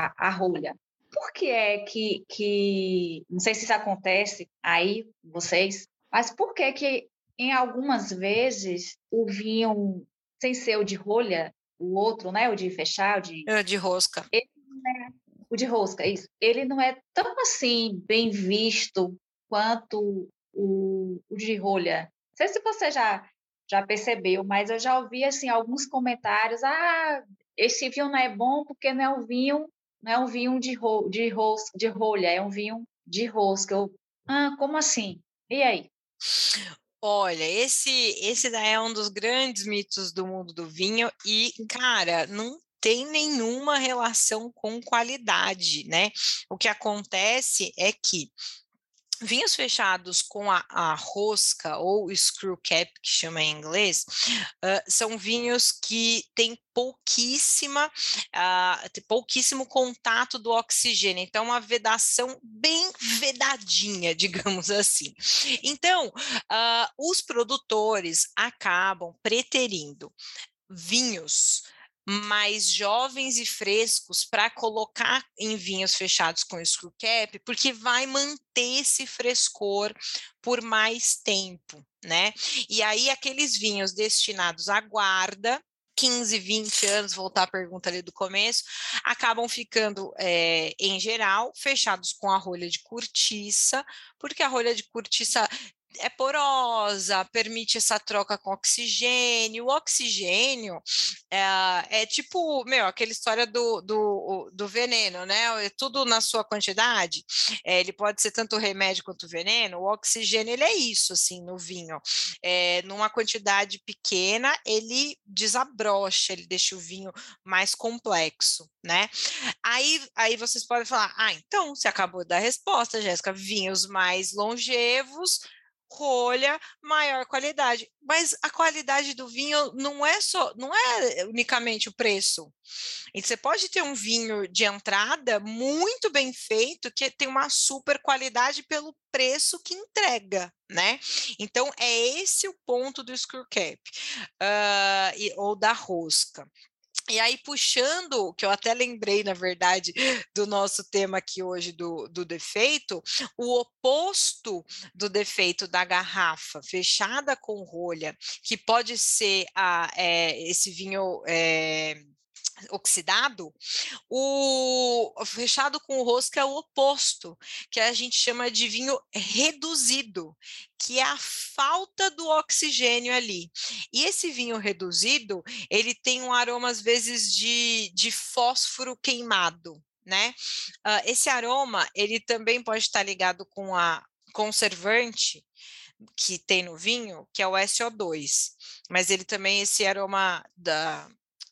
a, a rolha. Por que é que, que não sei se isso acontece aí, vocês, mas por que que em algumas vezes, o vinho, sem ser o de rolha, o outro, né? O de fechar, o de... É, de rosca. Ele não é... O de rosca, isso. Ele não é tão, assim, bem visto quanto o, o de rolha. Não sei se você já, já percebeu, mas eu já ouvi, assim, alguns comentários. Ah, esse vinho não é bom porque não é um vinho, não é um vinho de, ro, de, rosca, de rolha, é um vinho de rosca. Eu, ah, como assim? E aí? Olha, esse, esse daí é um dos grandes mitos do mundo do vinho e, cara, não tem nenhuma relação com qualidade, né? O que acontece é que vinhos fechados com a, a rosca ou screw cap, que chama em inglês, uh, são vinhos que têm pouquíssima, uh, pouquíssimo contato do oxigênio, então uma vedação bem vedadinha, digamos assim. Então, uh, os produtores acabam preterindo vinhos mais jovens e frescos para colocar em vinhos fechados com screw cap, porque vai manter esse frescor por mais tempo, né? E aí aqueles vinhos destinados à guarda, quinze, vinte anos, voltar à pergunta ali do começo, acabam ficando, é, em geral, fechados com a rolha de cortiça, porque a rolha de cortiça é porosa, permite essa troca com oxigênio. O oxigênio é, é tipo, meu, aquela história do, do, do veneno, né? É tudo na sua quantidade. É, ele pode ser tanto remédio quanto veneno. O oxigênio, ele é isso, assim, no vinho. É, numa quantidade pequena, ele desabrocha, ele deixa o vinho mais complexo, né? Aí, aí vocês podem falar, ah, então, você acabou de dar a resposta, Jéssica, vinhos mais longevos rolha, maior qualidade. Mas a qualidade do vinho não é só, não é unicamente o preço. E você pode ter um vinho de entrada muito bem feito, que tem uma super qualidade pelo preço que entrega, né? Então, é esse o ponto do screw cap, uh, e, ou da rosca. E aí, puxando, que eu até lembrei, na verdade, do nosso tema aqui hoje do, do defeito, o oposto do defeito da garrafa fechada com rolha, que pode ser a, é, esse vinho é, oxidado, o fechado com rosca é o oposto, que a gente chama de vinho reduzido, que é a falta do oxigênio ali. E esse vinho reduzido, ele tem um aroma, às vezes, de, de fósforo queimado, né? Uh, esse aroma, ele também pode estar ligado com a conservante que tem no vinho, que é o S O dois. Mas ele também, esse aroma da,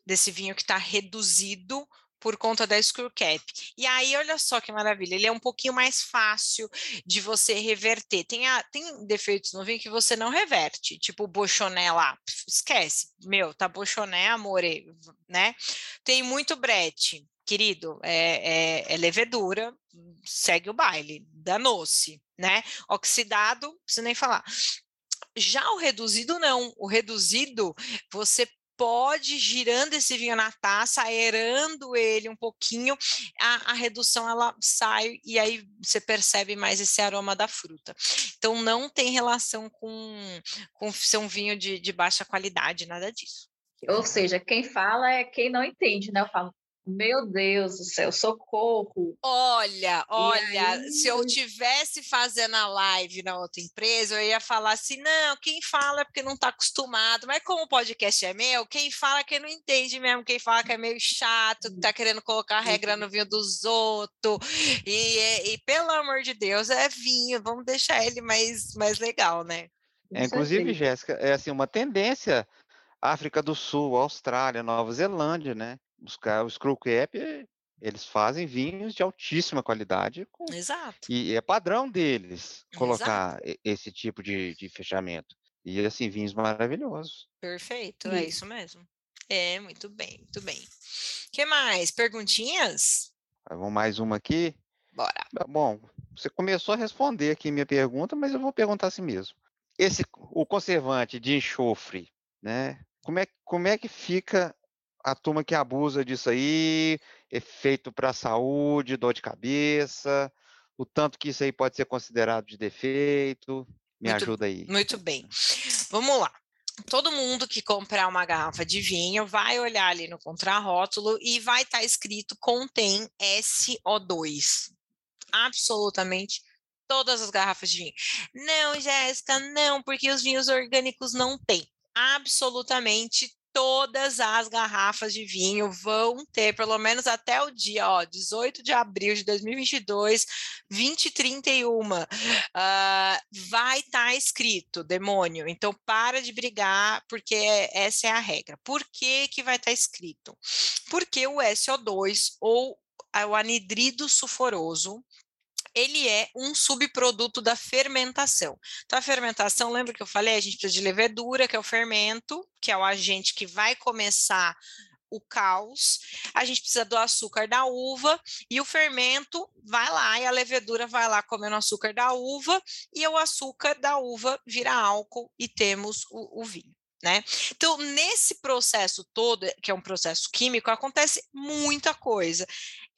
desse vinho que está reduzido, por conta da screw cap. E aí, olha só que maravilha, ele é um pouquinho mais fácil de você reverter. Tem, a, tem defeitos no vinho que você não reverte, tipo o bouchonné lá, esquece, meu, tá bouchonné, amore, né? Tem muito Brett, querido, é, é, é levedura, segue o baile, danou-se, né? Oxidado, não preciso nem falar. Já o reduzido, não. O reduzido, você pode, girando esse vinho na taça, aerando ele um pouquinho, a, a redução ela sai e aí você percebe mais esse aroma da fruta. Então não tem relação com, com ser um vinho de, de baixa qualidade, nada disso. Ou seja, quem fala é quem não entende, né? Eu falo, meu Deus do céu, socorro! Olha, olha, se eu tivesse fazendo a live na outra empresa, eu ia falar assim, não, quem fala é porque não está acostumado, mas como o podcast é meu, quem fala é quem não entende mesmo, quem fala que é meio chato, que está querendo colocar regra no vinho dos outros, e, e pelo amor de Deus, é vinho, vamos deixar ele mais, mais legal, né? É, inclusive, Jéssica, é assim, uma tendência, África do Sul, Austrália, Nova Zelândia, né? Buscar o screw cap, eles fazem vinhos de altíssima qualidade. Com, Exato. E é padrão deles colocar Exato. Esse tipo de, de fechamento. E, assim, vinhos maravilhosos. Perfeito, é isso mesmo. É, muito bem, muito bem. O que mais? Perguntinhas? Vamos mais uma aqui? Bora. Bom, você começou a responder aqui minha pergunta, mas eu vou perguntar assim mesmo. Esse, o conservante de enxofre, né? Como é, como é que fica... A turma que abusa disso aí, efeito para a saúde, dor de cabeça, o tanto que isso aí pode ser considerado de defeito. Me muito, ajuda aí. Muito bem. Vamos lá. Todo mundo que comprar uma garrafa de vinho vai olhar ali no contrarótulo e vai estar tá escrito contém S O dois. Absolutamente todas as garrafas de vinho. Não, Jéssica, não, porque os vinhos orgânicos não têm. Absolutamente todas. Todas as garrafas de vinho vão ter, pelo menos até o dia, ó, dezoito de abril de dois mil e vinte e dois, vinte e trinta e um, uh, vai estar escrito, demônio. Então, para de brigar, porque essa é a regra. Por que que vai estar escrito? Porque o S O dois, ou o anidrido sulfuroso, ele é um subproduto da fermentação. Então, a fermentação, lembra que eu falei? A gente precisa de levedura, que é o fermento, que é o agente que vai começar o caos. A gente precisa do açúcar da uva, e o fermento vai lá, e a levedura vai lá comendo o açúcar da uva, e o açúcar da uva vira álcool, e temos o, o vinho. Né? Então, nesse processo todo, que é um processo químico, acontece muita coisa.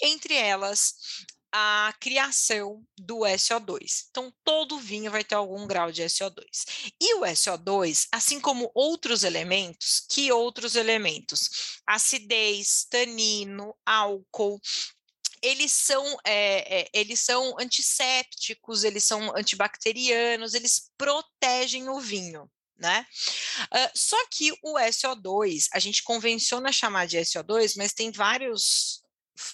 Entre elas... a criação do S O dois. Então, todo vinho vai ter algum grau de S O dois. E o S O dois, assim como outros elementos, que outros elementos? Acidez, tanino, álcool, eles são, é, é, eles são antissépticos, eles são antibacterianos, eles protegem o vinho. Né? Uh, só que o S O dois, a gente convenciona chamar de S O dois, mas tem vários...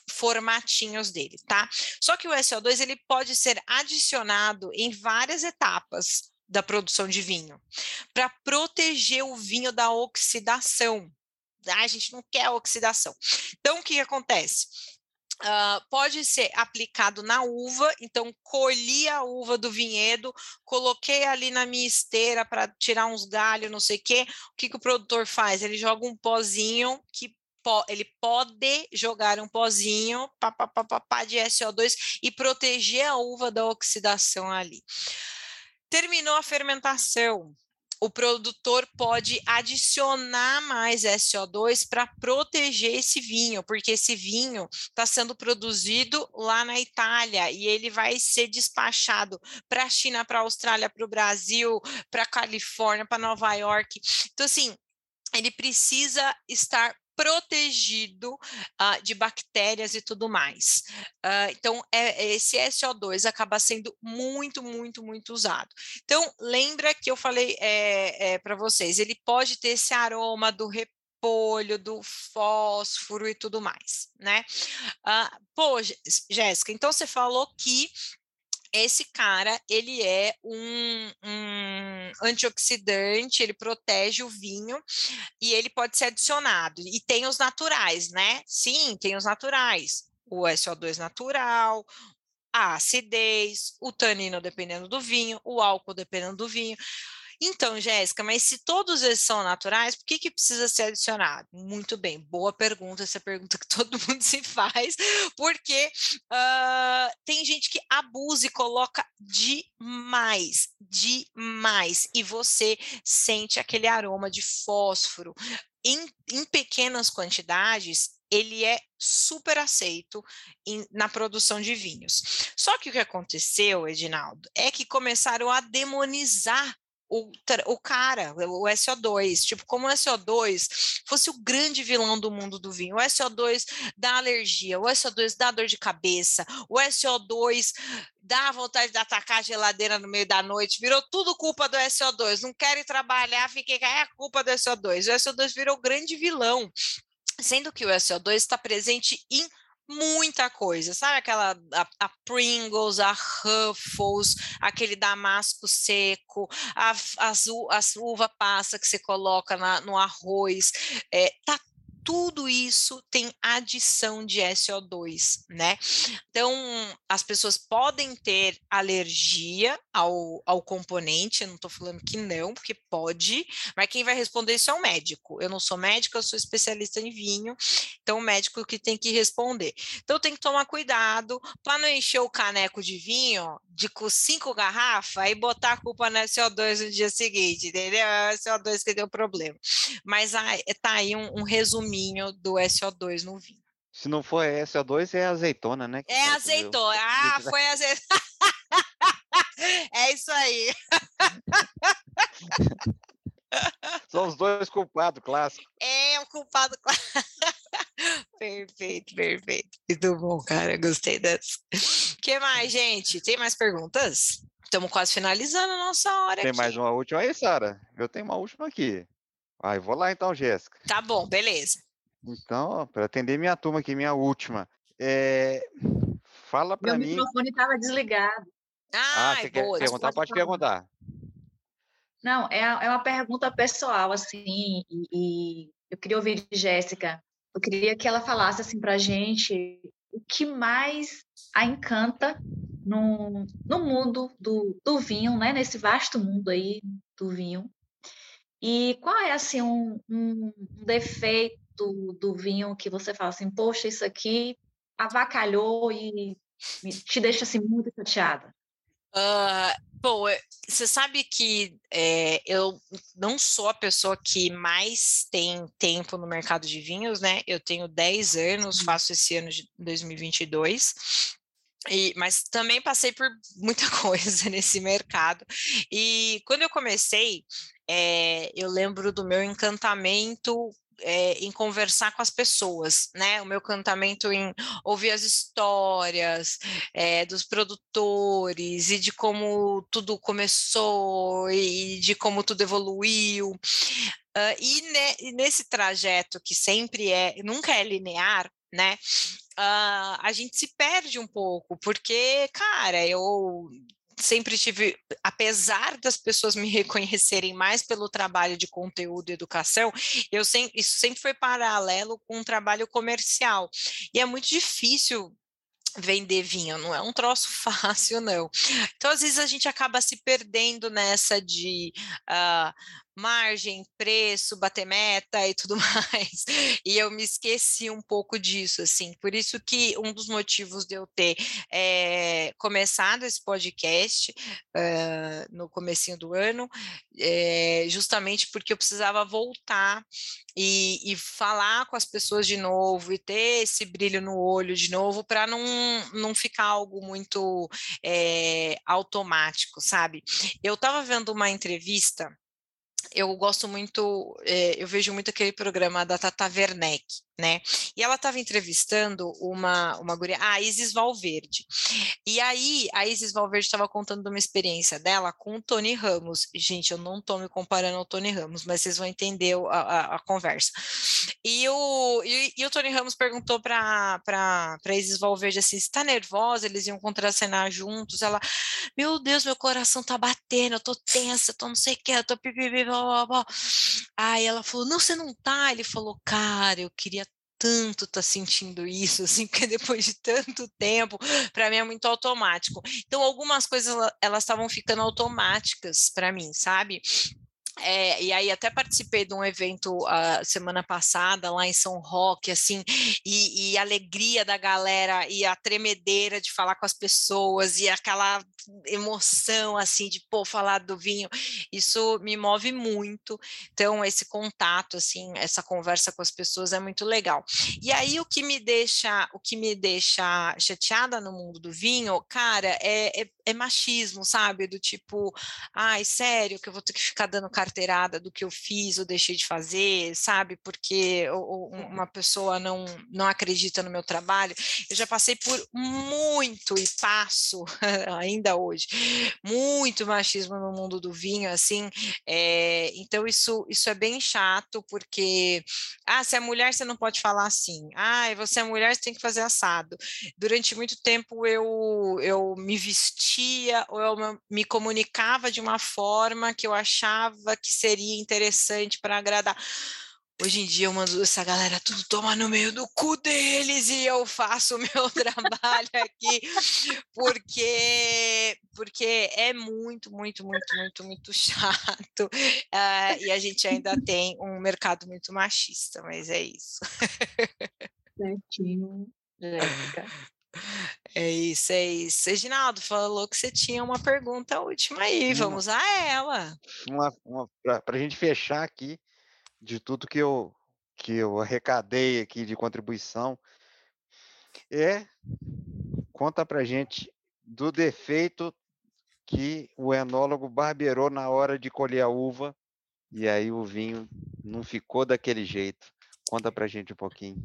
formatinhos dele, tá? Só que o S O dois, ele pode ser adicionado em várias etapas da produção de vinho, para proteger o vinho da oxidação. Ah, a gente não quer oxidação. Então, o que que acontece? Uh, pode ser aplicado na uva, então colhi a uva do vinhedo, coloquei ali na minha esteira para tirar uns galhos, não sei o quê. O que, que o produtor faz? Ele joga um pozinho, que po, ele pode jogar um pozinho pá, pá, pá, pá, pá, de S O dois e proteger a uva da oxidação ali. Terminou a fermentação. O produtor pode adicionar mais S O dois para proteger esse vinho, porque esse vinho está sendo produzido lá na Itália e ele vai ser despachado para a China, para a Austrália, para o Brasil, para a Califórnia, para Nova York. Então, assim, ele precisa estar protegido uh, de bactérias e tudo mais. Uh, então, é, esse S O dois acaba sendo muito, muito, muito usado. Então, lembra que eu falei é, é, para vocês, ele pode ter esse aroma do repolho, do fósforo e tudo mais, né? Uh, pô, Jéssica, então você falou que esse cara, ele é um, um antioxidante, ele protege o vinho e ele pode ser adicionado. E tem os naturais, né? Sim, tem os naturais. O S O dois natural, a acidez, o tanino dependendo do vinho, o álcool dependendo do vinho. Então, Jéssica, mas se todos esses são naturais, por que que precisa ser adicionado? Muito bem, boa pergunta, essa pergunta que todo mundo se faz, porque uh, tem gente que abusa e coloca demais, demais, e você sente aquele aroma de fósforo em, em pequenas quantidades. Ele é super aceito em, na produção de vinhos. Só que o que aconteceu, Edinaldo, é que começaram a demonizar O, o cara, o S O dois, tipo, como o S O dois fosse o grande vilão do mundo do vinho, o S O dois dá alergia, o S O dois dá dor de cabeça, o S O dois dá vontade de atacar a geladeira no meio da noite, virou tudo culpa do S O dois, não querem trabalhar, fiquei, é a culpa do S O dois, o S O dois virou o grande vilão, sendo que o S O dois está presente em muita coisa, sabe aquela a, a Pringles, a Ruffles, aquele damasco seco, a, as, as uva passa que você coloca na, no arroz, é, tá, tudo isso tem adição de S O dois, né? Então, as pessoas podem ter alergia ao, ao componente, eu não estou falando que não, porque pode, mas quem vai responder isso é o médico. Eu não sou médica, eu sou especialista em vinho, então o médico que tem que responder. Então, tem que tomar cuidado para não encher o caneco de vinho de com cinco garrafas e botar a culpa no S O dois no dia seguinte, entendeu? É o S O dois que deu problema. Mas tá aí um, um resumo do S O dois no vinho. Se não for S O dois, é azeitona, né? Que é azeitona. Ah, foi azeitona. É isso aí. São os dois culpados clássicos. É, o culpado clássico. Perfeito, perfeito. Muito bom, cara. Gostei dessa. O que mais, gente? Tem mais perguntas? Estamos quase finalizando a nossa hora aqui. Tem mais uma última aí, Sara? Eu tenho uma última aqui. Ah, eu vou lá então, Jéssica. Tá bom, beleza. Então, para atender minha turma aqui, minha última. É... Fala para mim... Meu microfone estava desligado. Ah, ah você boa, quer perguntar? Pode, pode perguntar. Não, é, é uma pergunta pessoal, assim, e, e eu queria ouvir de Jéssica. Eu queria que ela falasse, assim, para a gente o que mais a encanta no, no mundo do, do vinho, né? Nesse vasto mundo aí do vinho. E qual é, assim, um, um defeito do vinho que você fala assim, poxa, isso aqui avacalhou e te deixa, assim, muito chateada? Uh, bom, você sabe que é, eu não sou a pessoa que mais tem tempo no mercado de vinhos, né? Eu tenho dez anos, faço esse ano de dois mil e vinte e dois... E, mas também passei por muita coisa nesse mercado, e quando eu comecei, é, eu lembro do meu encantamento é, em conversar com as pessoas, né? O meu encantamento em ouvir as histórias é, dos produtores e de como tudo começou e de como tudo evoluiu. Uh, e, ne, e nesse trajeto que sempre é, nunca é linear, né? Uh, a gente se perde um pouco, porque, cara, eu sempre tive, apesar das pessoas me reconhecerem mais pelo trabalho de conteúdo e educação, eu sempre, isso sempre foi paralelo com um trabalho comercial. E é muito difícil vender vinho, não é um troço fácil, não. Então, às vezes, a gente acaba se perdendo nessa de uh, margem, preço, bater meta e tudo mais, e eu me esqueci um pouco disso, assim, por isso que um dos motivos de eu ter é, começado esse podcast uh, no comecinho do ano, é, justamente porque eu precisava voltar e, e falar com as pessoas de novo, e ter esse brilho no olho de novo, para não, não ficar algo muito é, automático, sabe? Eu estava vendo uma entrevista. Eu gosto muito, eu vejo muito aquele programa da Tata Werneck, né? E ela estava entrevistando uma, uma guria, a Isis Valverde. E aí, a Isis Valverde estava contando uma experiência dela com o Tony Ramos. Gente, eu não estou me comparando ao Tony Ramos, mas vocês vão entender a, a, a conversa. E o, e, e o Tony Ramos perguntou para para Isis Valverde assim, se está nervosa? Eles iam contracenar juntos. Ela, meu Deus, meu coração tá batendo, eu tô tensa, eu tô não sei o que, eu tô pipipi, blá, blá, blá. Aí ela falou, não, você não tá? Ele falou, cara, eu queria tanto tá sentindo isso, assim, porque depois de tanto tempo, para mim é muito automático. Então, algumas coisas, elas estavam ficando automáticas para mim, sabe? É, e aí até participei de um evento a uh, semana passada lá em São Roque, assim, e, e a alegria da galera e a tremedeira de falar com as pessoas e aquela emoção, assim, de, pô, falar do vinho, isso me move muito. Então esse contato, assim, essa conversa com as pessoas é muito legal. E aí o que me deixa, o que me deixa chateada no mundo do vinho, cara, é, é, é machismo, sabe? Do tipo, ai, sério que eu vou ter que ficar dando carteirada do que eu fiz ou deixei de fazer, sabe? Porque uma pessoa não, não acredita no meu trabalho. Eu já passei por muito, e passo ainda hoje, muito machismo no mundo do vinho, assim, é, então isso, isso é bem chato, porque, ah, se é mulher você não pode falar assim, ah, você é mulher você tem que fazer assado. Durante muito tempo eu, eu me vestia, ou eu me comunicava de uma forma que eu achava que seria interessante para agradar. Hoje em dia eu mando essa galera tudo tomar no meio do cu deles e eu faço o meu trabalho aqui porque, porque é muito, muito, muito, muito, muito chato uh, e a gente ainda tem um mercado muito machista, mas é isso. Certinho, Jéssica. É isso, é isso. Edinaldo falou que você tinha uma pergunta última aí, vamos uma, a ela. Para a gente fechar aqui, de tudo que eu, que eu arrecadei aqui de contribuição, é, conta para a gente do defeito que o enólogo barbeirou na hora de colher a uva, e aí o vinho não ficou daquele jeito. Conta para a gente um pouquinho.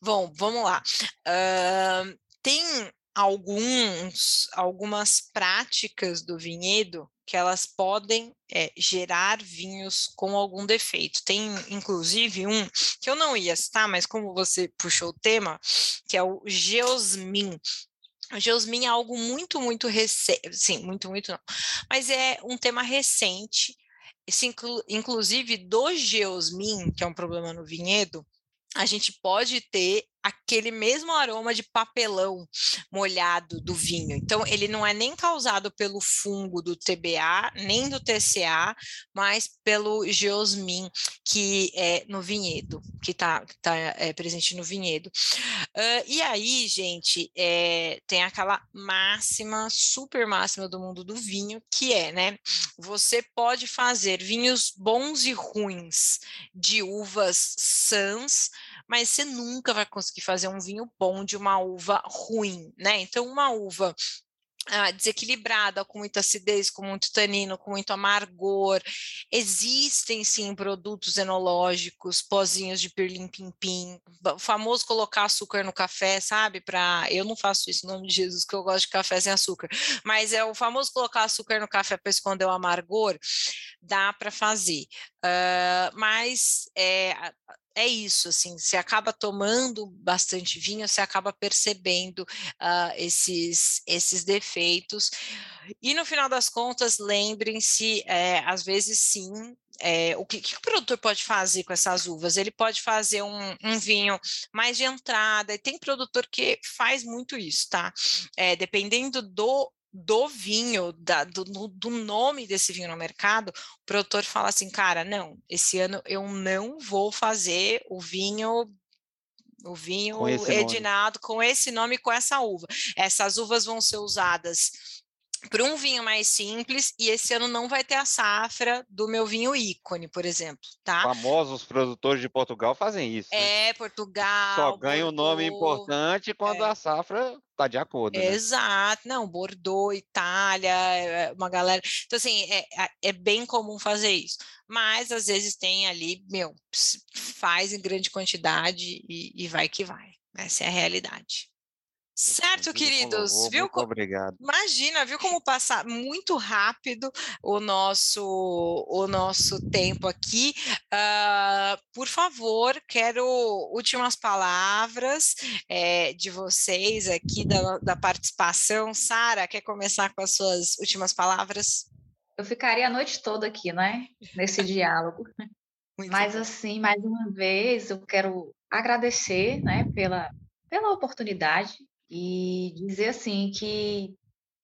Bom, vamos lá. Uh, tem alguns, algumas práticas do vinhedo que elas podem é, gerar vinhos com algum defeito. Tem, inclusive, um que eu não ia citar, mas como você puxou o tema, que é o Geosmin. O Geosmin é algo muito, muito recente. Sim, muito, muito não. Mas é um tema recente. Esse inclu- inclusive, do Geosmin, que é um problema no vinhedo, a gente pode ter aquele mesmo aroma de papelão molhado do vinho. Então, ele não é nem causado pelo fungo do T B A, nem do T C A, mas pelo Geosmin, que é no vinhedo, que está tá, é, presente no vinhedo. Uh, e aí, gente, é, tem aquela máxima, super máxima do mundo do vinho, que é, né, você pode fazer vinhos bons e ruins de uvas sãs, mas você nunca vai conseguir fazer um vinho bom de uma uva ruim, né? Então, uma uva ah, desequilibrada, com muita acidez, com muito tanino, com muito amargor. Existem, sim, produtos enológicos, pozinhos de pirlim-pim-pim, o famoso colocar açúcar no café, sabe? Pra... Eu não faço isso, em nome de Jesus, que eu gosto de café sem açúcar. Mas é o famoso colocar açúcar no café para esconder o amargor. dá para fazer, uh, mas é, é isso, assim, você acaba tomando bastante vinho, você acaba percebendo uh, esses, esses defeitos, e no final das contas, lembrem-se, é, às vezes sim, É, o que, que o produtor pode fazer com essas uvas? Ele pode fazer um, um vinho mais de entrada, e tem produtor que faz muito isso, tá? É, dependendo do, do vinho, da, do, do nome desse vinho no mercado, o produtor fala assim, cara, não, esse ano eu não vou fazer o vinho... O vinho com Edinaldo nome. Com esse nome, com essa uva. Essas uvas vão ser usadas... para um vinho mais simples, e esse ano não vai ter a safra do meu vinho ícone, por exemplo, tá? Famosos produtores de Portugal fazem isso, É, né? Portugal... Só ganha Bordeaux, um nome importante quando é. a safra está de acordo, né? Exato, não, Bordeaux, Itália, uma galera... Então, assim, é, é bem comum fazer isso, mas às vezes tem ali, meu, faz em grande quantidade e, e vai que vai, essa é a realidade. Certo, queridos, favor, viu? Como, obrigado. Imagina, viu como passa muito rápido o nosso, o nosso tempo aqui. Uh, por favor, quero últimas palavras é, de vocês aqui da, da participação. Sara, quer começar com as suas últimas palavras? Eu ficaria a noite toda aqui, né? Nesse diálogo. Muito Mas bom. assim, mais uma vez, eu quero agradecer, né, pela, pela oportunidade. E dizer, assim, que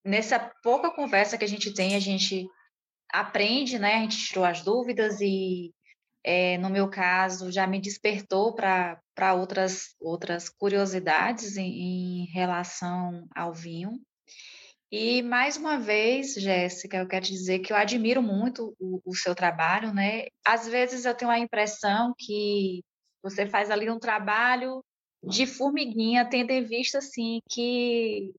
nessa pouca conversa que a gente tem, a gente aprende, né? A gente tirou as dúvidas e, é, no meu caso, já me despertou para outras, outras curiosidades em, em relação ao vinho. E, mais uma vez, Jéssica, eu quero te dizer que eu admiro muito o, o seu trabalho, né? Às vezes eu tenho a impressão que você faz ali um trabalho... de formiguinha, tendo em vista assim, que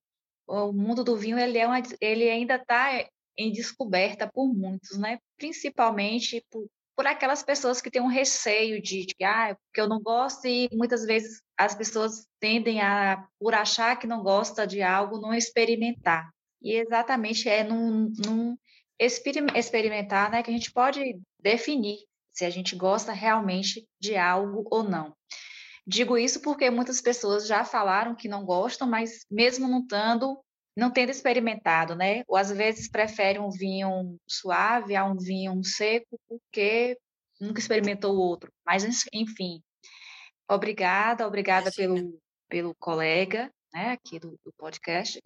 o mundo do vinho ele, é uma, ele ainda está em descoberta por muitos, né? Principalmente por, por aquelas pessoas que têm um receio de, de ah, porque eu não gosto, e muitas vezes as pessoas tendem a, por achar que não gosta de algo, não experimentar. E exatamente é num, num experimentar, né, que a gente pode definir se a gente gosta realmente de algo ou não. Digo isso porque muitas pessoas já falaram que não gostam, mas mesmo não tendo, não tendo experimentado, né? Ou às vezes preferem um vinho suave a um vinho seco porque nunca experimentou o outro. Mas, enfim, obrigada, obrigada pelo, pelo colega, né, aqui do, do podcast.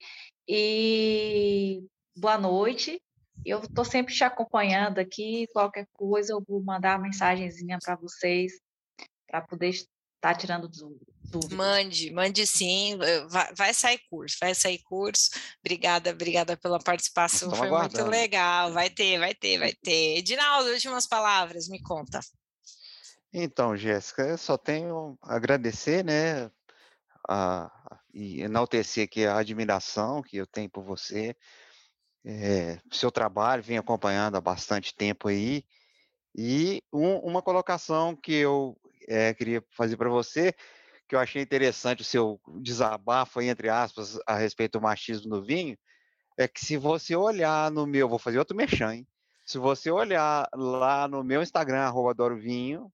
E boa noite. Eu estou sempre te acompanhando aqui. Qualquer coisa, eu vou mandar uma mensagenzinha para vocês, para poder... Tá tirando dúvidas. Mande, mande sim, vai, vai sair curso, vai sair curso. Obrigada, obrigada pela participação, Estamos foi aguardando. Muito legal. Vai ter, vai ter, vai ter. Edinaldo, últimas palavras, me conta. Então, Jéssica, eu só tenho a agradecer, né, a, e enaltecer aqui a admiração que eu tenho por você, é, seu trabalho, vem acompanhando há bastante tempo aí, e um, uma colocação que eu É, queria fazer para você, que eu achei interessante o seu desabafo, entre aspas, a respeito do machismo no vinho, é que se você olhar no meu, vou fazer outro merchan, hein? Se você olhar lá no meu Instagram, arroba adoro vinho,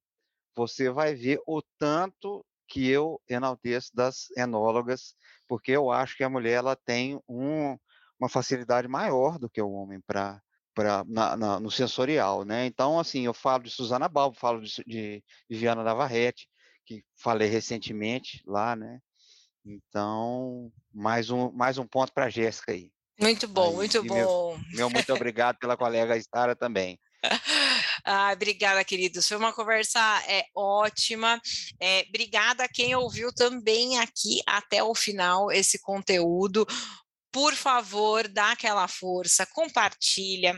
você vai ver o tanto que eu enalteço das enólogas, porque eu acho que a mulher ela tem um, uma facilidade maior do que o homem para... Pra, na, na, no sensorial, né? Então, assim, eu falo de Suzana Balbo, falo de, de Viviana Navarrete, que falei recentemente lá, né? Então, mais um, mais um ponto para a Jéssica aí. Muito bom, aí, muito bom. Meu, meu muito obrigado pela colega Sara também. Ah, obrigada, queridos. Foi uma conversa é, ótima. É, obrigada a quem ouviu também aqui até o final esse conteúdo. Por favor, dá aquela força, compartilha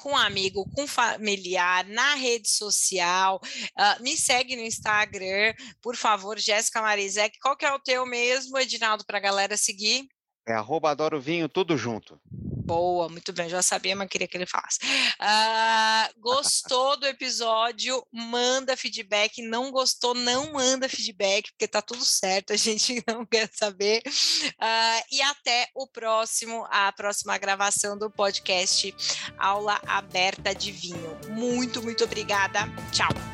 com um amigo, com familiar, na rede social, uh, me segue no Instagram, por favor, Jéssica Marinzec. Qual que é o teu mesmo, Edinaldo, para a galera seguir? É arroba adoro vinho, tudo junto. Boa, muito bem, já sabia, mas queria que ele falasse. Ah, gostou do episódio? Manda feedback. Não gostou? Não manda feedback, porque tá tudo certo, a gente não quer saber. Ah, e até o próximo, a próxima gravação do podcast Aula Aberta de Vinho. Muito, muito obrigada. Tchau.